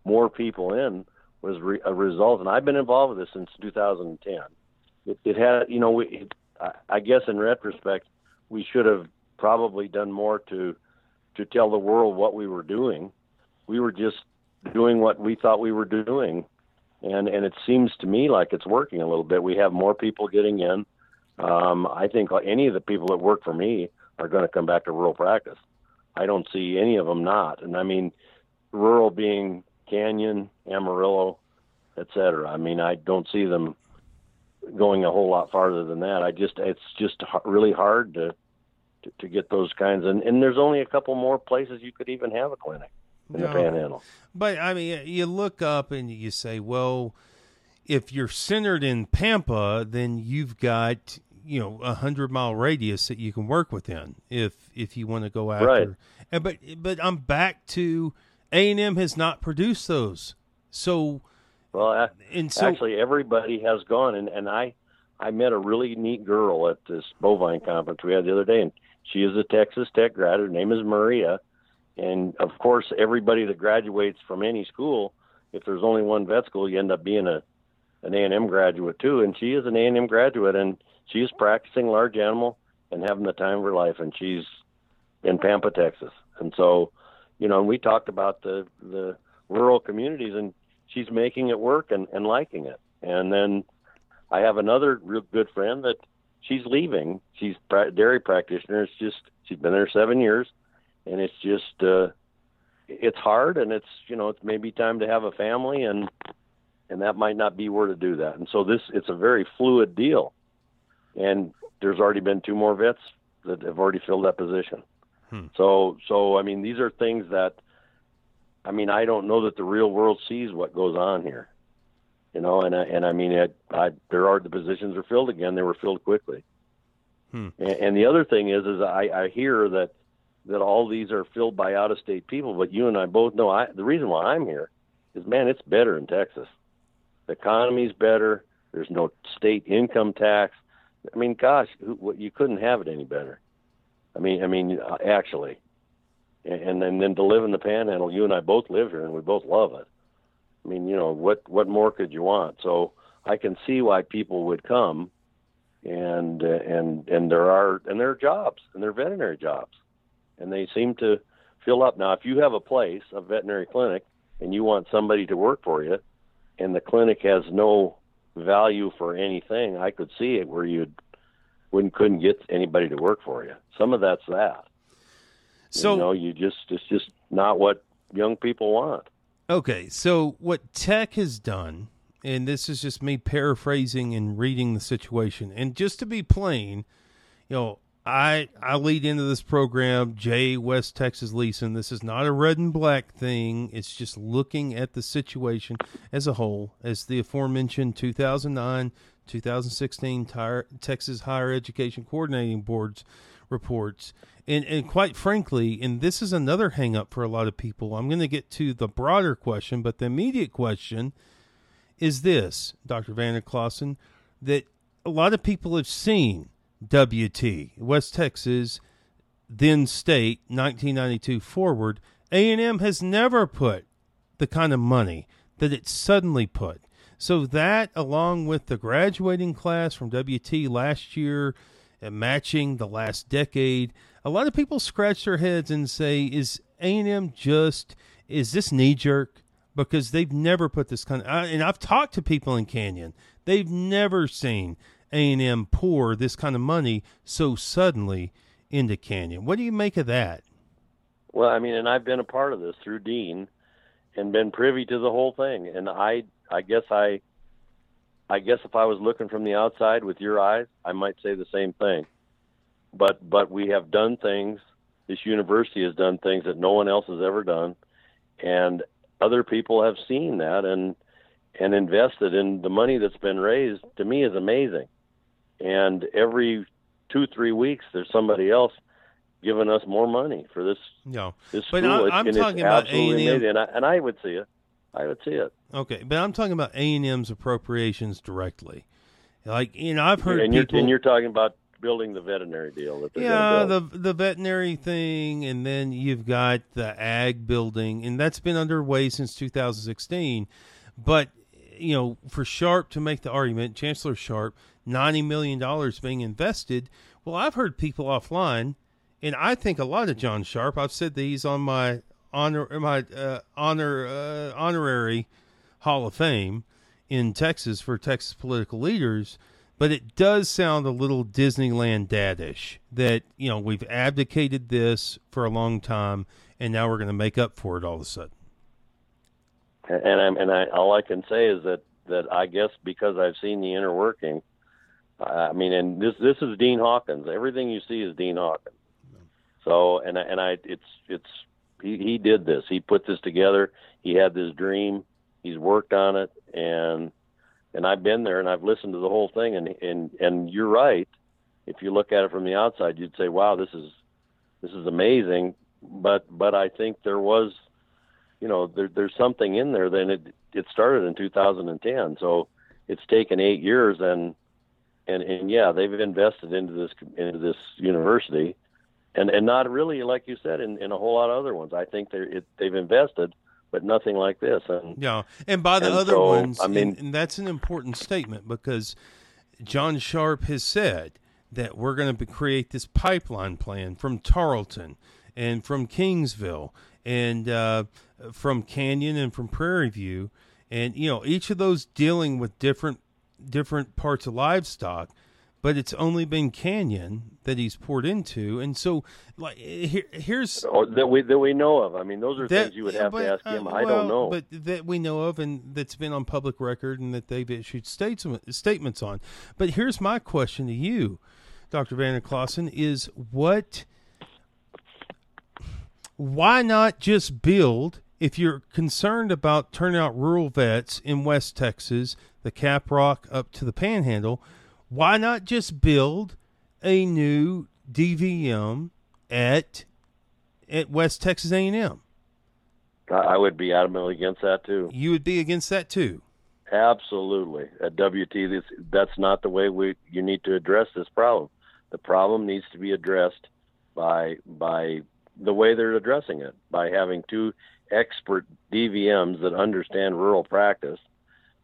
more people in was re- a result, and I've been involved with this since two thousand ten. It, it had, you know, we, it, I, I guess in retrospect, we should have probably done more to to tell the world what we were doing. We were just doing what we thought we were doing, and, and it seems to me like it's working a little bit. We have more people getting in. Um, I think any of the people that work for me are going to come back to rural practice. I don't see any of them not. And I mean, rural being Canyon, Amarillo, et cetera. I mean, I don't see them going a whole lot farther than that. I just, it's just really hard to, to, to get those kinds. And, and there's only a couple more places you could even have a clinic in no, the Panhandle. But I mean, you look up and you say, well, if you're centered in Pampa, then you've got, you know, a hundred mile radius that you can work within if, if you want to go after. Right. And, but, but I'm back to A and M has not produced those. So, well, I, and so, actually everybody has gone. And, and I, I met a really neat girl at this bovine conference we had the other day, and she is a Texas Tech grad. Her name is Maria. And of course, everybody that graduates from any school, if there's only one vet school, you end up being a, an A and M graduate too, and she is an A and M graduate, and she is practicing large animal and having the time of her life, and she's in Pampa, Texas. And so, you know, and we talked about the, the rural communities, and she's making it work and, and liking it. And then I have another real good friend that she's leaving. She's a dairy practitioner. It's just, she's been there seven years, and it's just, uh, it's hard, and it's, you know, it's maybe time to have a family, and and that might not be where to do that. And so this, it's a very fluid deal. And there's already been two more vets that have already filled that position. Hmm. So, so, I mean, these are things that, I mean, I don't know that the real world sees what goes on here, you know? And I, and I mean, it, I, there are, the positions are filled again. They were filled quickly. Hmm. And, and the other thing is, is I, I hear that, that all these are filled by out-of-state people, but you and I both know I, the reason why I'm here is, man, it's better in Texas. The economy's better. There's no state income tax. I mean, gosh, you couldn't have it any better. I mean, I mean, actually, and, and then to live in the Panhandle, you and I both live here, and we both love it. I mean, you know, what, what more could you want? So I can see why people would come, and uh, and and there are and there are jobs, and there are veterinary jobs, and they seem to fill up. Now, if you have a place, a veterinary clinic, and you want somebody to work for you, and the clinic has no value for anything, I could see it where you wouldn't couldn't get anybody to work for you. Some of that's that. So, you know, you just, it's just not what young people want. Okay, so what Tech has done, and this is just me paraphrasing and reading the situation, and just to be plain, you know, I I lead into this program, Jay West Texas Leeson. This is not a red and black thing. It's just looking at the situation as a whole, as the aforementioned two thousand nine, two thousand sixteen Texas Higher Education Coordinating Board's reports. And, and quite frankly, and this is another hang up for a lot of people. I'm going to get to the broader question, but the immediate question is this, Doctor Veneklasen, that a lot of people have seen W T, West Texas, then state, nineteen ninety-two forward. A and M has never put the kind of money that it suddenly put. So that, along with the graduating class from W T last year and matching the last decade, a lot of people scratch their heads and say, is A and M just, is this knee-jerk? Because they've never put this kind of, I, and I've talked to people in Canyon, they've never seen A and M pour this kind of money so suddenly into Canyon. What do you make of that? Well, I mean, and I've been a part of this through Dean and been privy to the whole thing. And I, I guess I, I guess if I was looking from the outside with your eyes, I might say the same thing. But, but we have done things, this university has done things that no one else has ever done. And other people have seen that and, and invested in the money that's been raised, to me, is amazing. And every two, three weeks, there's somebody else giving us more money for this. No, this but school. I'm, I'm talking about A and M, and I, and I would see it. I would see it. Okay, but I'm talking about A and M's appropriations directly. Like, you know, I've heard and people, you're, and you're talking about building the veterinary deal. That yeah, the the veterinary thing, and then you've got the ag building, and that's been underway since two thousand sixteen. But you know, for Sharp to make the argument, Chancellor Sharp, ninety million dollars being invested. Well, I've heard people offline. And I think a lot of John Sharp, I've said that he's on my honor, my uh, honor, uh, honorary Hall of Fame in Texas for Texas political leaders. But it does sound a little Disneyland dadish that, you know, we've abdicated this for a long time, and now we're going to make up for it all of a sudden. And I'm, and I, all I can say is that, that I guess because I've seen the inner working, I mean, and this this is Dean Hawkins. Everything you see is Dean Hawkins. So, and I, and I, it's, it's, he, he did this, he put this together. He had this dream, he's worked on it. And, and I've been there and I've listened to the whole thing. And, and, and you're right. If you look at it from the outside, you'd say, wow, this is, this is amazing. But, but I think there was, you know, there, there's something in there. Then it, it started in two thousand ten. So it's taken eight years and, and, and yeah, they've invested into this, into this university. And and not really, like you said, in, in a whole lot of other ones. I think they're, it, they've invested, but nothing like this. And, yeah, and by the and other so, ones, I mean, and, and that's an important statement because John Sharp has said that we're going to create this pipeline plan from Tarleton and from Kingsville and uh, from Canyon and from Prairie View. And, you know, each of those dealing with different different parts of livestock. But it's only been Canyon that he's poured into, and so like here, here's oh, that we that we know of. I mean, those are that, things you would have but, to ask him. Uh, well, I don't know, but that we know of, and that's been on public record, and that they've issued states, statements on. But here's my question to you, Doctor Veneklasen, is what? Why not just build? If you're concerned about turning out rural vets in West Texas, the Caprock up to the Panhandle. Why not just build a new D V M at at West Texas A and M? I would be adamantly against that, too. You would be against that, too? Absolutely. At W T, this, that's not the way we. You need to address this problem. The problem needs to be addressed by by the way they're addressing it, by having two expert D V Ms that understand rural practice,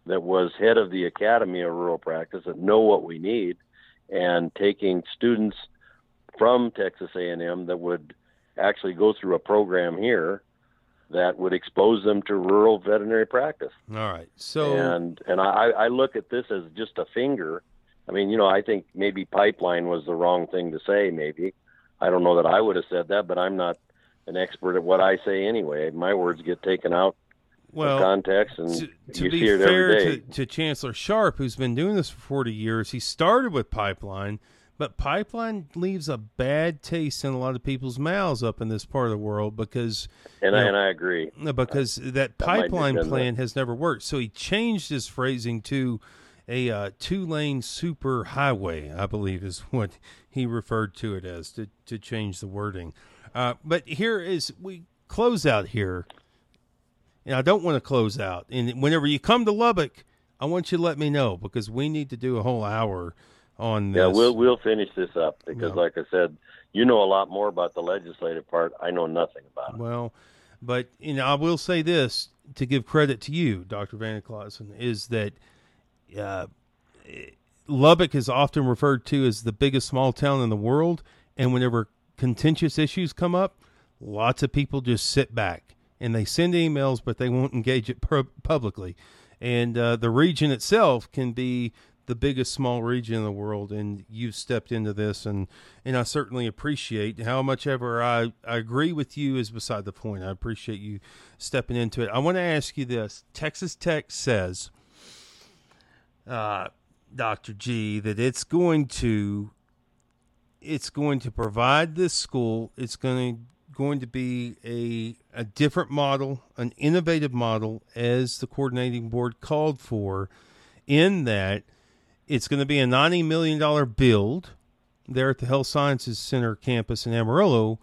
that was head of the Academy of Rural Practice that know what we need, and taking students from Texas A and M that would actually go through a program here that would expose them to rural veterinary practice. All right. So and and I, I look at this as just a finger. I mean, you know, I think maybe pipeline was the wrong thing to say, maybe. I don't know that I would have said that, but I'm not an expert at what I say anyway. My words get taken out. Well, context and to, to be fair to, to Chancellor Sharp, who's been doing this for forty years, he started with pipeline, but pipeline leaves a bad taste in a lot of people's mouths up in this part of the world because and, I, know, and I agree because that, that pipeline plan that. has never worked. So he changed his phrasing to a uh, two-lane super highway, I believe is what he referred to it as, to, to change the wording. Uh, but here is, we close out here, and I don't want to close out. And whenever you come to Lubbock, I want you to let me know, because we need to do a whole hour on this. Yeah, we'll, we'll finish this up, because yeah. like I said, you know a lot more about the legislative part. I know nothing about it. Well, but you know, I will say this, to give credit to you, Doctor Veneklasen, is that uh, Lubbock is often referred to as the biggest small town in the world, and whenever contentious issues come up, lots of people just sit back, and they send emails, but they won't engage it pr- publicly. And uh, the region itself can be the biggest small region in the world, and you've stepped into this, and, and I certainly appreciate how much ever I, I agree with you is beside the point. I appreciate you stepping into it. I want to ask you this. Texas Tech says, uh, Doctor G, that it's going to, it's going to provide this school. It's going to, going to be a, a different model, an innovative model, as the coordinating board called for, in that it's going to be a ninety million dollars build there at the Health Sciences Center campus in Amarillo,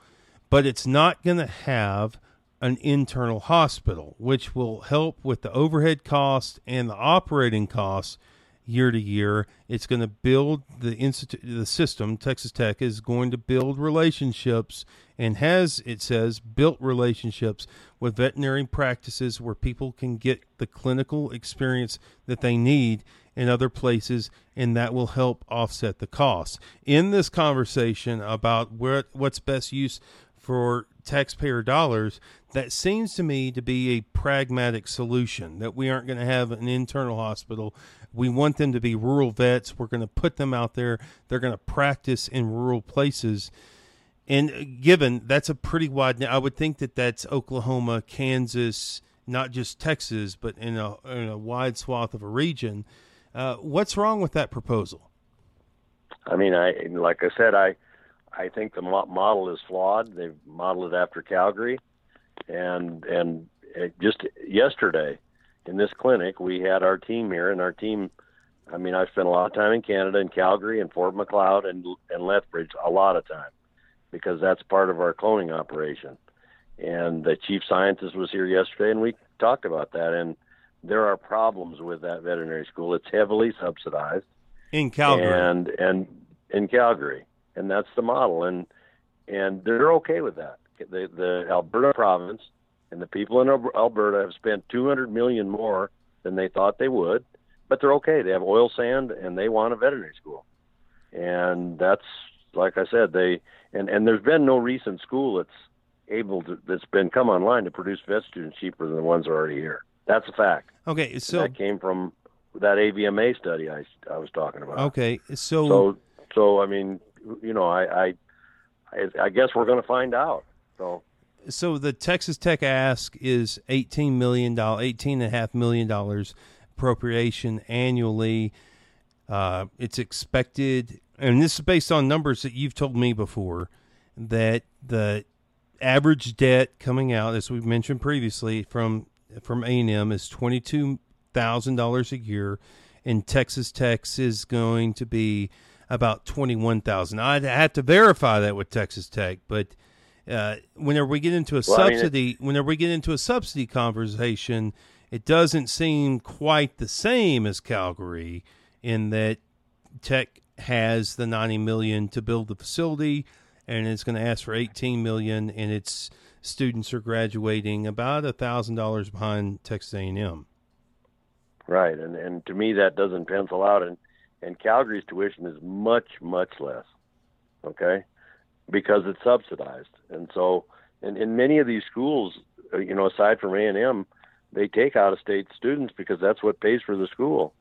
but it's not going to have an internal hospital, which will help with the overhead costs and the operating costs year to year. It's going to build the institute, the system. Texas Tech is going to build relationships, and has, it says, built relationships with veterinary practices where people can get the clinical experience that they need in other places, and that will help offset the costs. In this conversation about where, what's best use for taxpayer dollars, that seems to me to be a pragmatic solution, that we aren't going to have an internal hospital. We want them to be rural vets. We're going to put them out there. They're going to practice in rural places. And given that's a pretty wide, I would think that that's Oklahoma, Kansas, not just Texas, but in a, in a wide swath of a region. Uh, what's wrong with that proposal? I mean, I, like I said, I, I think the model is flawed. They've modeled it after Calgary. And and just yesterday in this clinic, we had our team here, and our team, I mean, I spent a lot of time in Canada, in Calgary, and Fort McLeod, and, and Lethbridge, a lot of time, because that's part of our cloning operation. And the chief scientist was here yesterday, and we talked about that. And there are problems with that veterinary school. It's heavily subsidized. In Calgary. And, and in Calgary. And that's the model, and and they're okay with that. The, the Alberta province and the people in Alberta have spent two hundred million dollars more than they thought they would, but they're okay. They have oil sand, and they want a veterinary school. And that's, like I said, they and, and there's been no recent school that's able to, that's been come online to produce vet students cheaper than the ones that are already here. That's a fact. Okay, so that came from that A V M A study I, I was talking about. Okay, so so so I mean. You know, I, I, I guess we're going to find out. So, so the Texas Tech ask is eighteen million dollars, eighteen and a half million dollars appropriation annually. Uh, it's expected, and this is based on numbers that you've told me before, that the average debt coming out, as we've mentioned previously, from from A and M is twenty two thousand dollars a year, and Texas Tech is going to be about twenty-one thousand dollars. I'd have to verify that with Texas Tech, but uh, whenever we get into a well, subsidy, I mean, whenever we get into a subsidy conversation, it doesn't seem quite the same as Calgary, in that Tech has the ninety million dollars to build the facility, and it's going to ask for eighteen million dollars, and its students are graduating about one thousand dollars behind Texas A and M. Right, and, and to me that doesn't pencil out, and And Calgary's tuition is much, much less, okay, because it's subsidized. And so, and in many of these schools, you know, aside from A and M, they take out-of-state students because that's what pays for the school.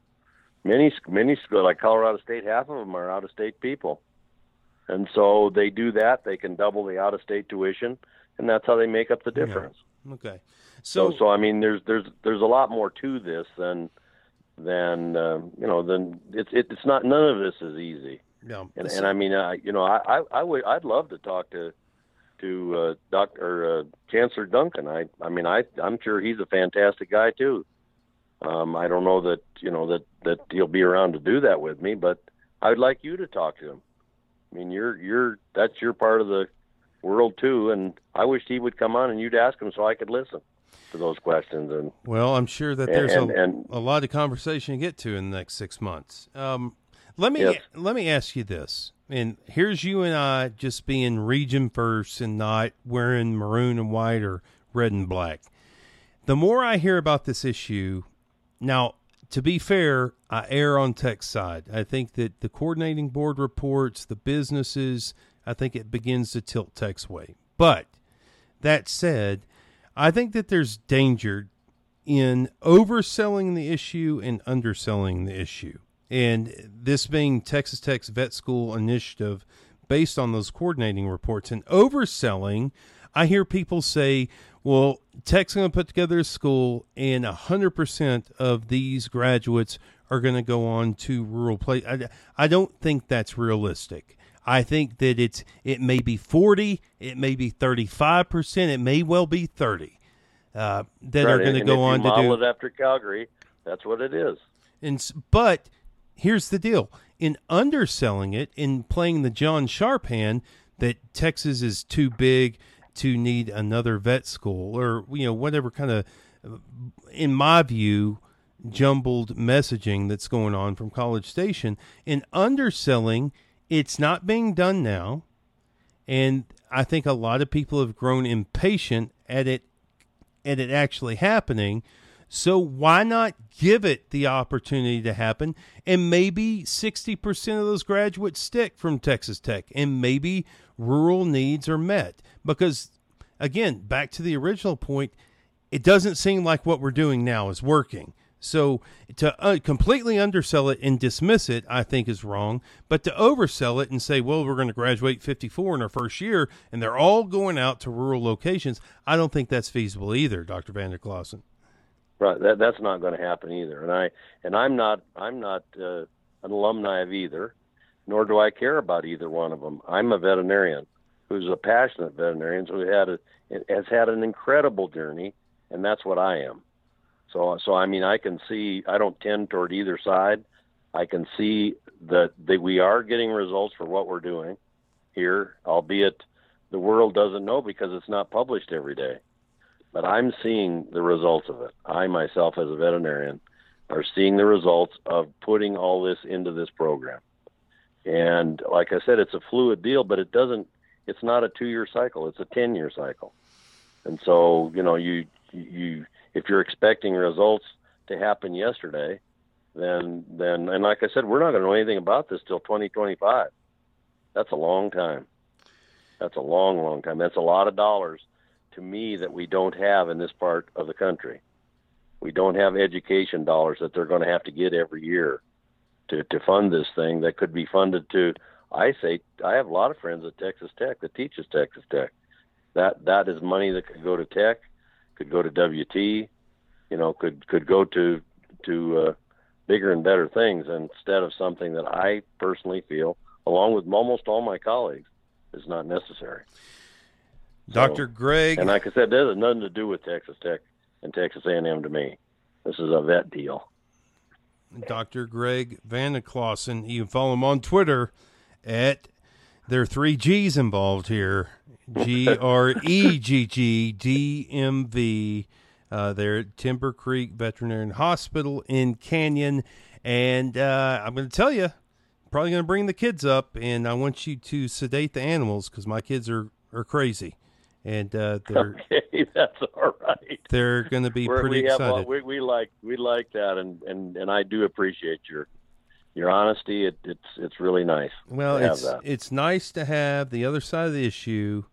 Many, many schools, like Colorado State, half of them are out-of-state people. And so they do that. They can double the out-of-state tuition, and that's how they make up the difference. Yeah. Okay. So, so, so I mean, there's there's there's a lot more to this than. Then uh, you know, then it's it's not, none of this is easy. Yeah, and, and I mean, I you know, I, I I would I'd love to talk to to uh, Doctor uh, Chancellor Duncan. I I mean, I I'm sure he's a fantastic guy too. Um, I don't know that, you know, that, that he'll be around to do that with me, but I would like you to talk to him. I mean, you're, you're, that's your part of the world too. And I wish he would come on and you'd ask him so I could listen to those questions. And well, I'm sure that there's and, a, and, a lot of conversation to get to in the next six months. Um, let me, yes. let me ask you this, and here's you and I just being region first and not wearing maroon and white or red and black. The more I hear about this issue, now, to be fair, I err on Tech's side. I think that the coordinating board reports, the businesses, I think it begins to tilt Tech's way. But that said, I think that there's danger in overselling the issue and underselling the issue. And this being Texas Tech's vet school initiative based on those coordinating reports and overselling, I hear people say, well, Tech's going to put together a school, and one hundred percent of these graduates are going to go on to rural place. I, I don't think that's realistic. I think that it's it may be forty, it may be thirty-five percent, it may well be thirty uh, that right. are going to go on to do. And if you model it after Calgary, that's what it is. And but here's the deal. In underselling it, in playing the John Sharp hand, that Texas is too big to need another vet school or, you know, whatever kind of, in my view, jumbled messaging that's going on from College Station. In underselling, it's not being done now. And I think a lot of people have grown impatient at it, at it actually happening. So why not give it the opportunity to happen? And maybe sixty percent of those graduates stick from Texas Tech, and maybe rural needs are met. Because, again, back to the original point, it doesn't seem like what we're doing now is working. So to uh, completely undersell it and dismiss it, I think, is wrong. But to oversell it and say, well, we're going to graduate fifty-four in our first year, and they're all going out to rural locations, I don't think that's feasible either, Doctor Veneklasen. Right, that, that's not going to happen either. And, I, and I'm not, I'm not uh, an alumni of either, nor do I care about either one of them. I'm a veterinarian who's a passionate veterinarian who had a, has had an incredible journey, and that's what I am. So, so I mean, I can see, I don't tend toward either side. I can see that, that we are getting results for what we're doing here, albeit the world doesn't know because it's not published every day. But I'm seeing the results of it. I myself, as a veterinarian, are seeing the results of putting all this into this program. And like I said, it's a fluid deal, but it doesn't, it's not a two-year cycle. It's a ten-year cycle. And so, you know, you you if you're expecting results to happen yesterday, then then and like I said, we're not going to know anything about this till twenty twenty-five. That's a long time. That's a long, long time. That's a lot of dollars to me that we don't have in this part of the country. We don't have education dollars that they're going to have to get every year to to fund this thing that could be funded to. I say, I have a lot of friends at Texas Tech that teaches Texas Tech. That that is money that could go to Tech, could go to W T, you know, could could go to to uh, bigger and better things instead of something that I personally feel, along with almost all my colleagues, is not necessary. Doctor So, Greg, and like I said, that has nothing to do with Texas Tech and Texas A and M to me. This is a vet deal. Doctor Greg Veneklasen, you can follow him on Twitter. At there are three G's involved here, G R E G G D M V. Uh, they're at Timber Creek Veterinary Hospital in Canyon, and uh, I'm going to tell you, probably going to bring the kids up, and I want you to sedate the animals because my kids are, are crazy, and uh, they're okay, that's all right. They're going to be We're, pretty we have, excited. We, we like we like that, and, and, and I do appreciate your. Your honesty, it, it's it's really nice. Well, it's it's nice to have the other side of the issue,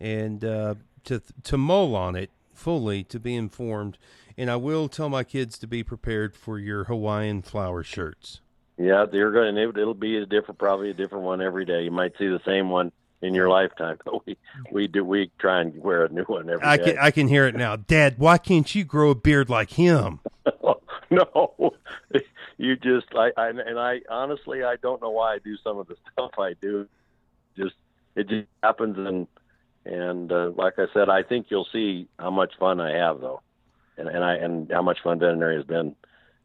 and uh, to to mull on it fully, to be informed. And I will tell my kids to be prepared for your Hawaiian flower shirts. Yeah, they're going to. It, it'll be a different, probably a different one every day. You might see the same one in your lifetime, but we we do we try and wear a new one every I day. Can, I can hear it now, Dad. Why can't you grow a beard like him? No, you just, I, I, and I, honestly, I don't know why I do some of the stuff I do. Just, it just happens. And, and, uh, like I said, I think you'll see how much fun I have though. and, and I and how much fun veterinary has been,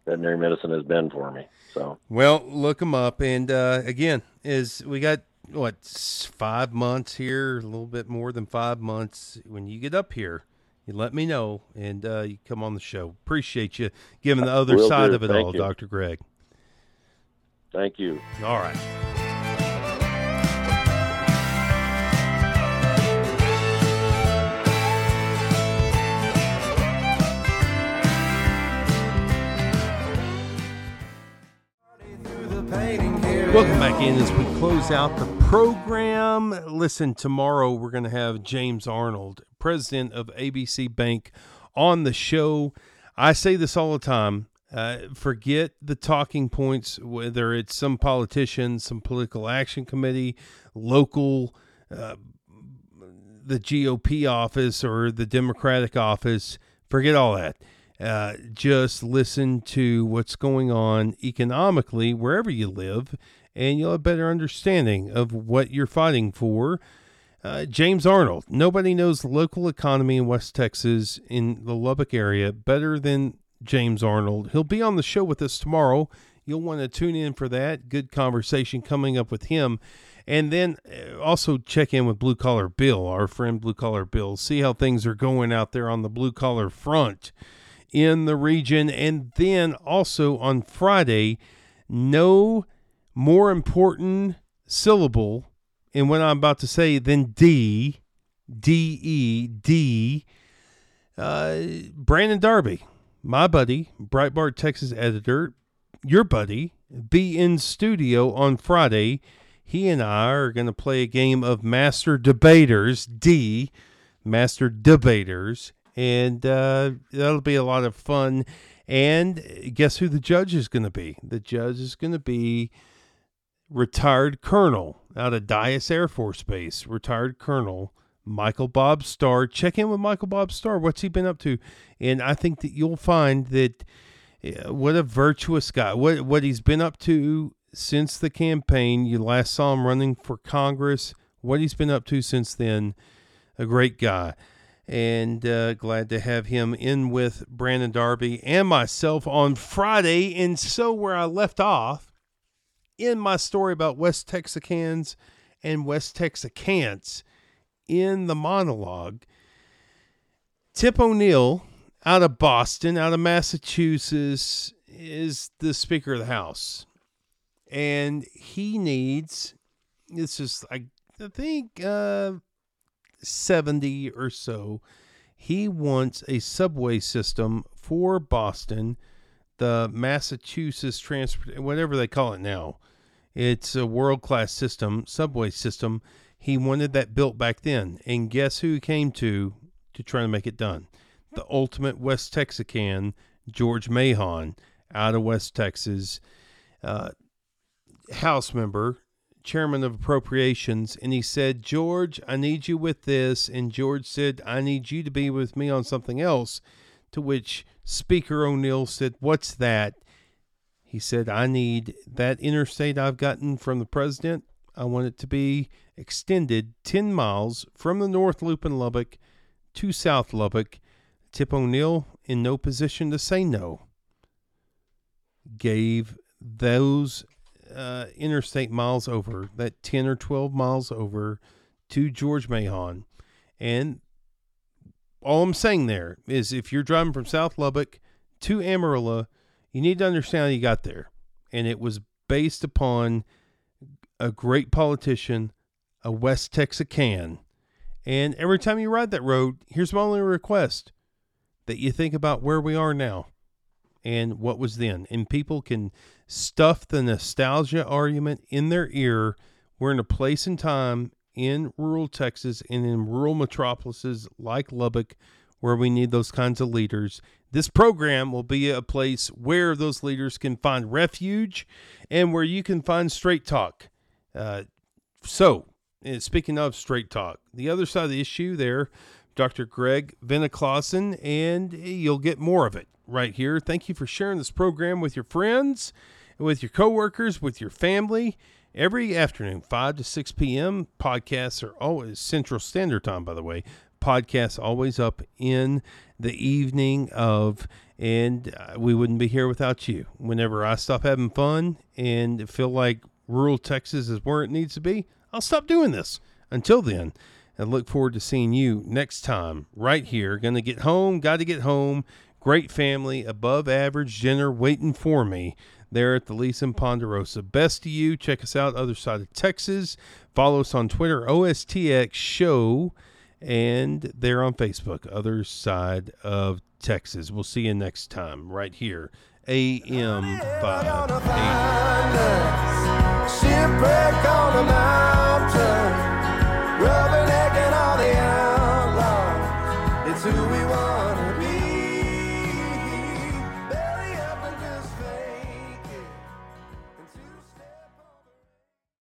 veterinary medicine has been for me. So well, look them up, and uh, again, is we got what five months here, a little bit more than five months. When you get up here, you let me know, and uh, you come on the show. Appreciate you giving the other Will side do. of it Thank all, you. Doctor Greg. Thank you. All right. Welcome back in as we close out the program. Listen, tomorrow we're going to have James Arnold, president of A B C Bank, on the show. I say this all the time. Uh, forget the talking points, whether it's some politician, some political action committee, local, uh, the G O P office or the Democratic office. Forget all that. Uh, just listen to what's going on economically wherever you live, and you'll have a better understanding of what you're fighting for. Uh, James Arnold. Nobody knows the local economy in West Texas in the Lubbock area better than James Arnold. He'll be on the show with us tomorrow. You'll want to tune in for that. Good conversation coming up with him. And then also check in with Blue Collar Bill, our friend Blue Collar Bill. See how things are going out there on the blue collar front in the region. And then also on Friday, no more important syllable in what I'm about to say than D, D, E, D, uh, Brandon Darby. My buddy, Breitbart Texas editor, your buddy, be in studio on Friday. He and I are going to play a game of Master Debaters, D, Master Debaters, and uh, that'll be a lot of fun. And guess who the judge is going to be? The judge is going to be retired Colonel out of Dyess Air Force Base, retired Colonel Michael Bob Starr. Check in with Michael Bob Starr. What's he been up to? And I think that you'll find that uh, what a virtuous guy, what, what he's been up to since the campaign. You last saw him running for Congress, what he's been up to since then. A great guy. And uh, glad to have him in with Brandon Darby and myself on Friday. And so where I left off in my story about West Texicans and West Texicans, in the monologue, Tip O'Neill out of Boston, out of Massachusetts, is the Speaker of the House. And he needs, it's just, I, I think, uh, seventy or so. He wants a subway system for Boston, the Massachusetts transport, whatever they call it now. It's a world-class system, subway system. He wanted that built back then. And guess who came to to try to make it done? The ultimate West Texican, George Mahon, out of West Texas, uh, House member, chairman of appropriations. And he said, George, I need you with this. And George said, I need you to be with me on something else. To which Speaker O'Neill said, what's that? He said, I need that interstate I've gotten from the president. I want it to be extended ten miles from the North Loop in Lubbock to South Lubbock. Tip O'Neill, in no position to say no, gave those uh, interstate miles over, that ten or twelve miles over, to George Mahon. And all I'm saying there is if you're driving from South Lubbock to Amarillo, you need to understand how you got there. And it was based upon a great politician, a West Texican. And every time you ride that road, here's my only request, that you think about where we are now and what was then. And people can stuff the nostalgia argument in their ear. We're in a place and time in rural Texas and in rural metropolises like Lubbock where we need those kinds of leaders. This program will be a place where those leaders can find refuge and where you can find straight talk. Uh, so uh, speaking of straight talk, the other side of the issue there, Doctor Greg Veneklasen, and you'll get more of it right here. Thank you for sharing this program with your friends, with your coworkers, with your family every afternoon, five to six P M Podcasts are always Central Standard Time, by the way, podcasts always up in the evening of, and we wouldn't be here without you. Whenever I stop having fun and feel like rural Texas is where it needs to be, I'll stop doing this. Until then, I look forward to seeing you next time right here. Going to get home, got to get home. Great family, above average dinner waiting for me there at the Leeson Ponderosa. Best to you. Check us out, Other Side of Texas. Follow us on Twitter, O S T X Show, and there on Facebook, Other Side of Texas. We'll see you next time right here, A M five eighty. Shipwreck on the mountain, rubbernecking all the outlaws. It's who we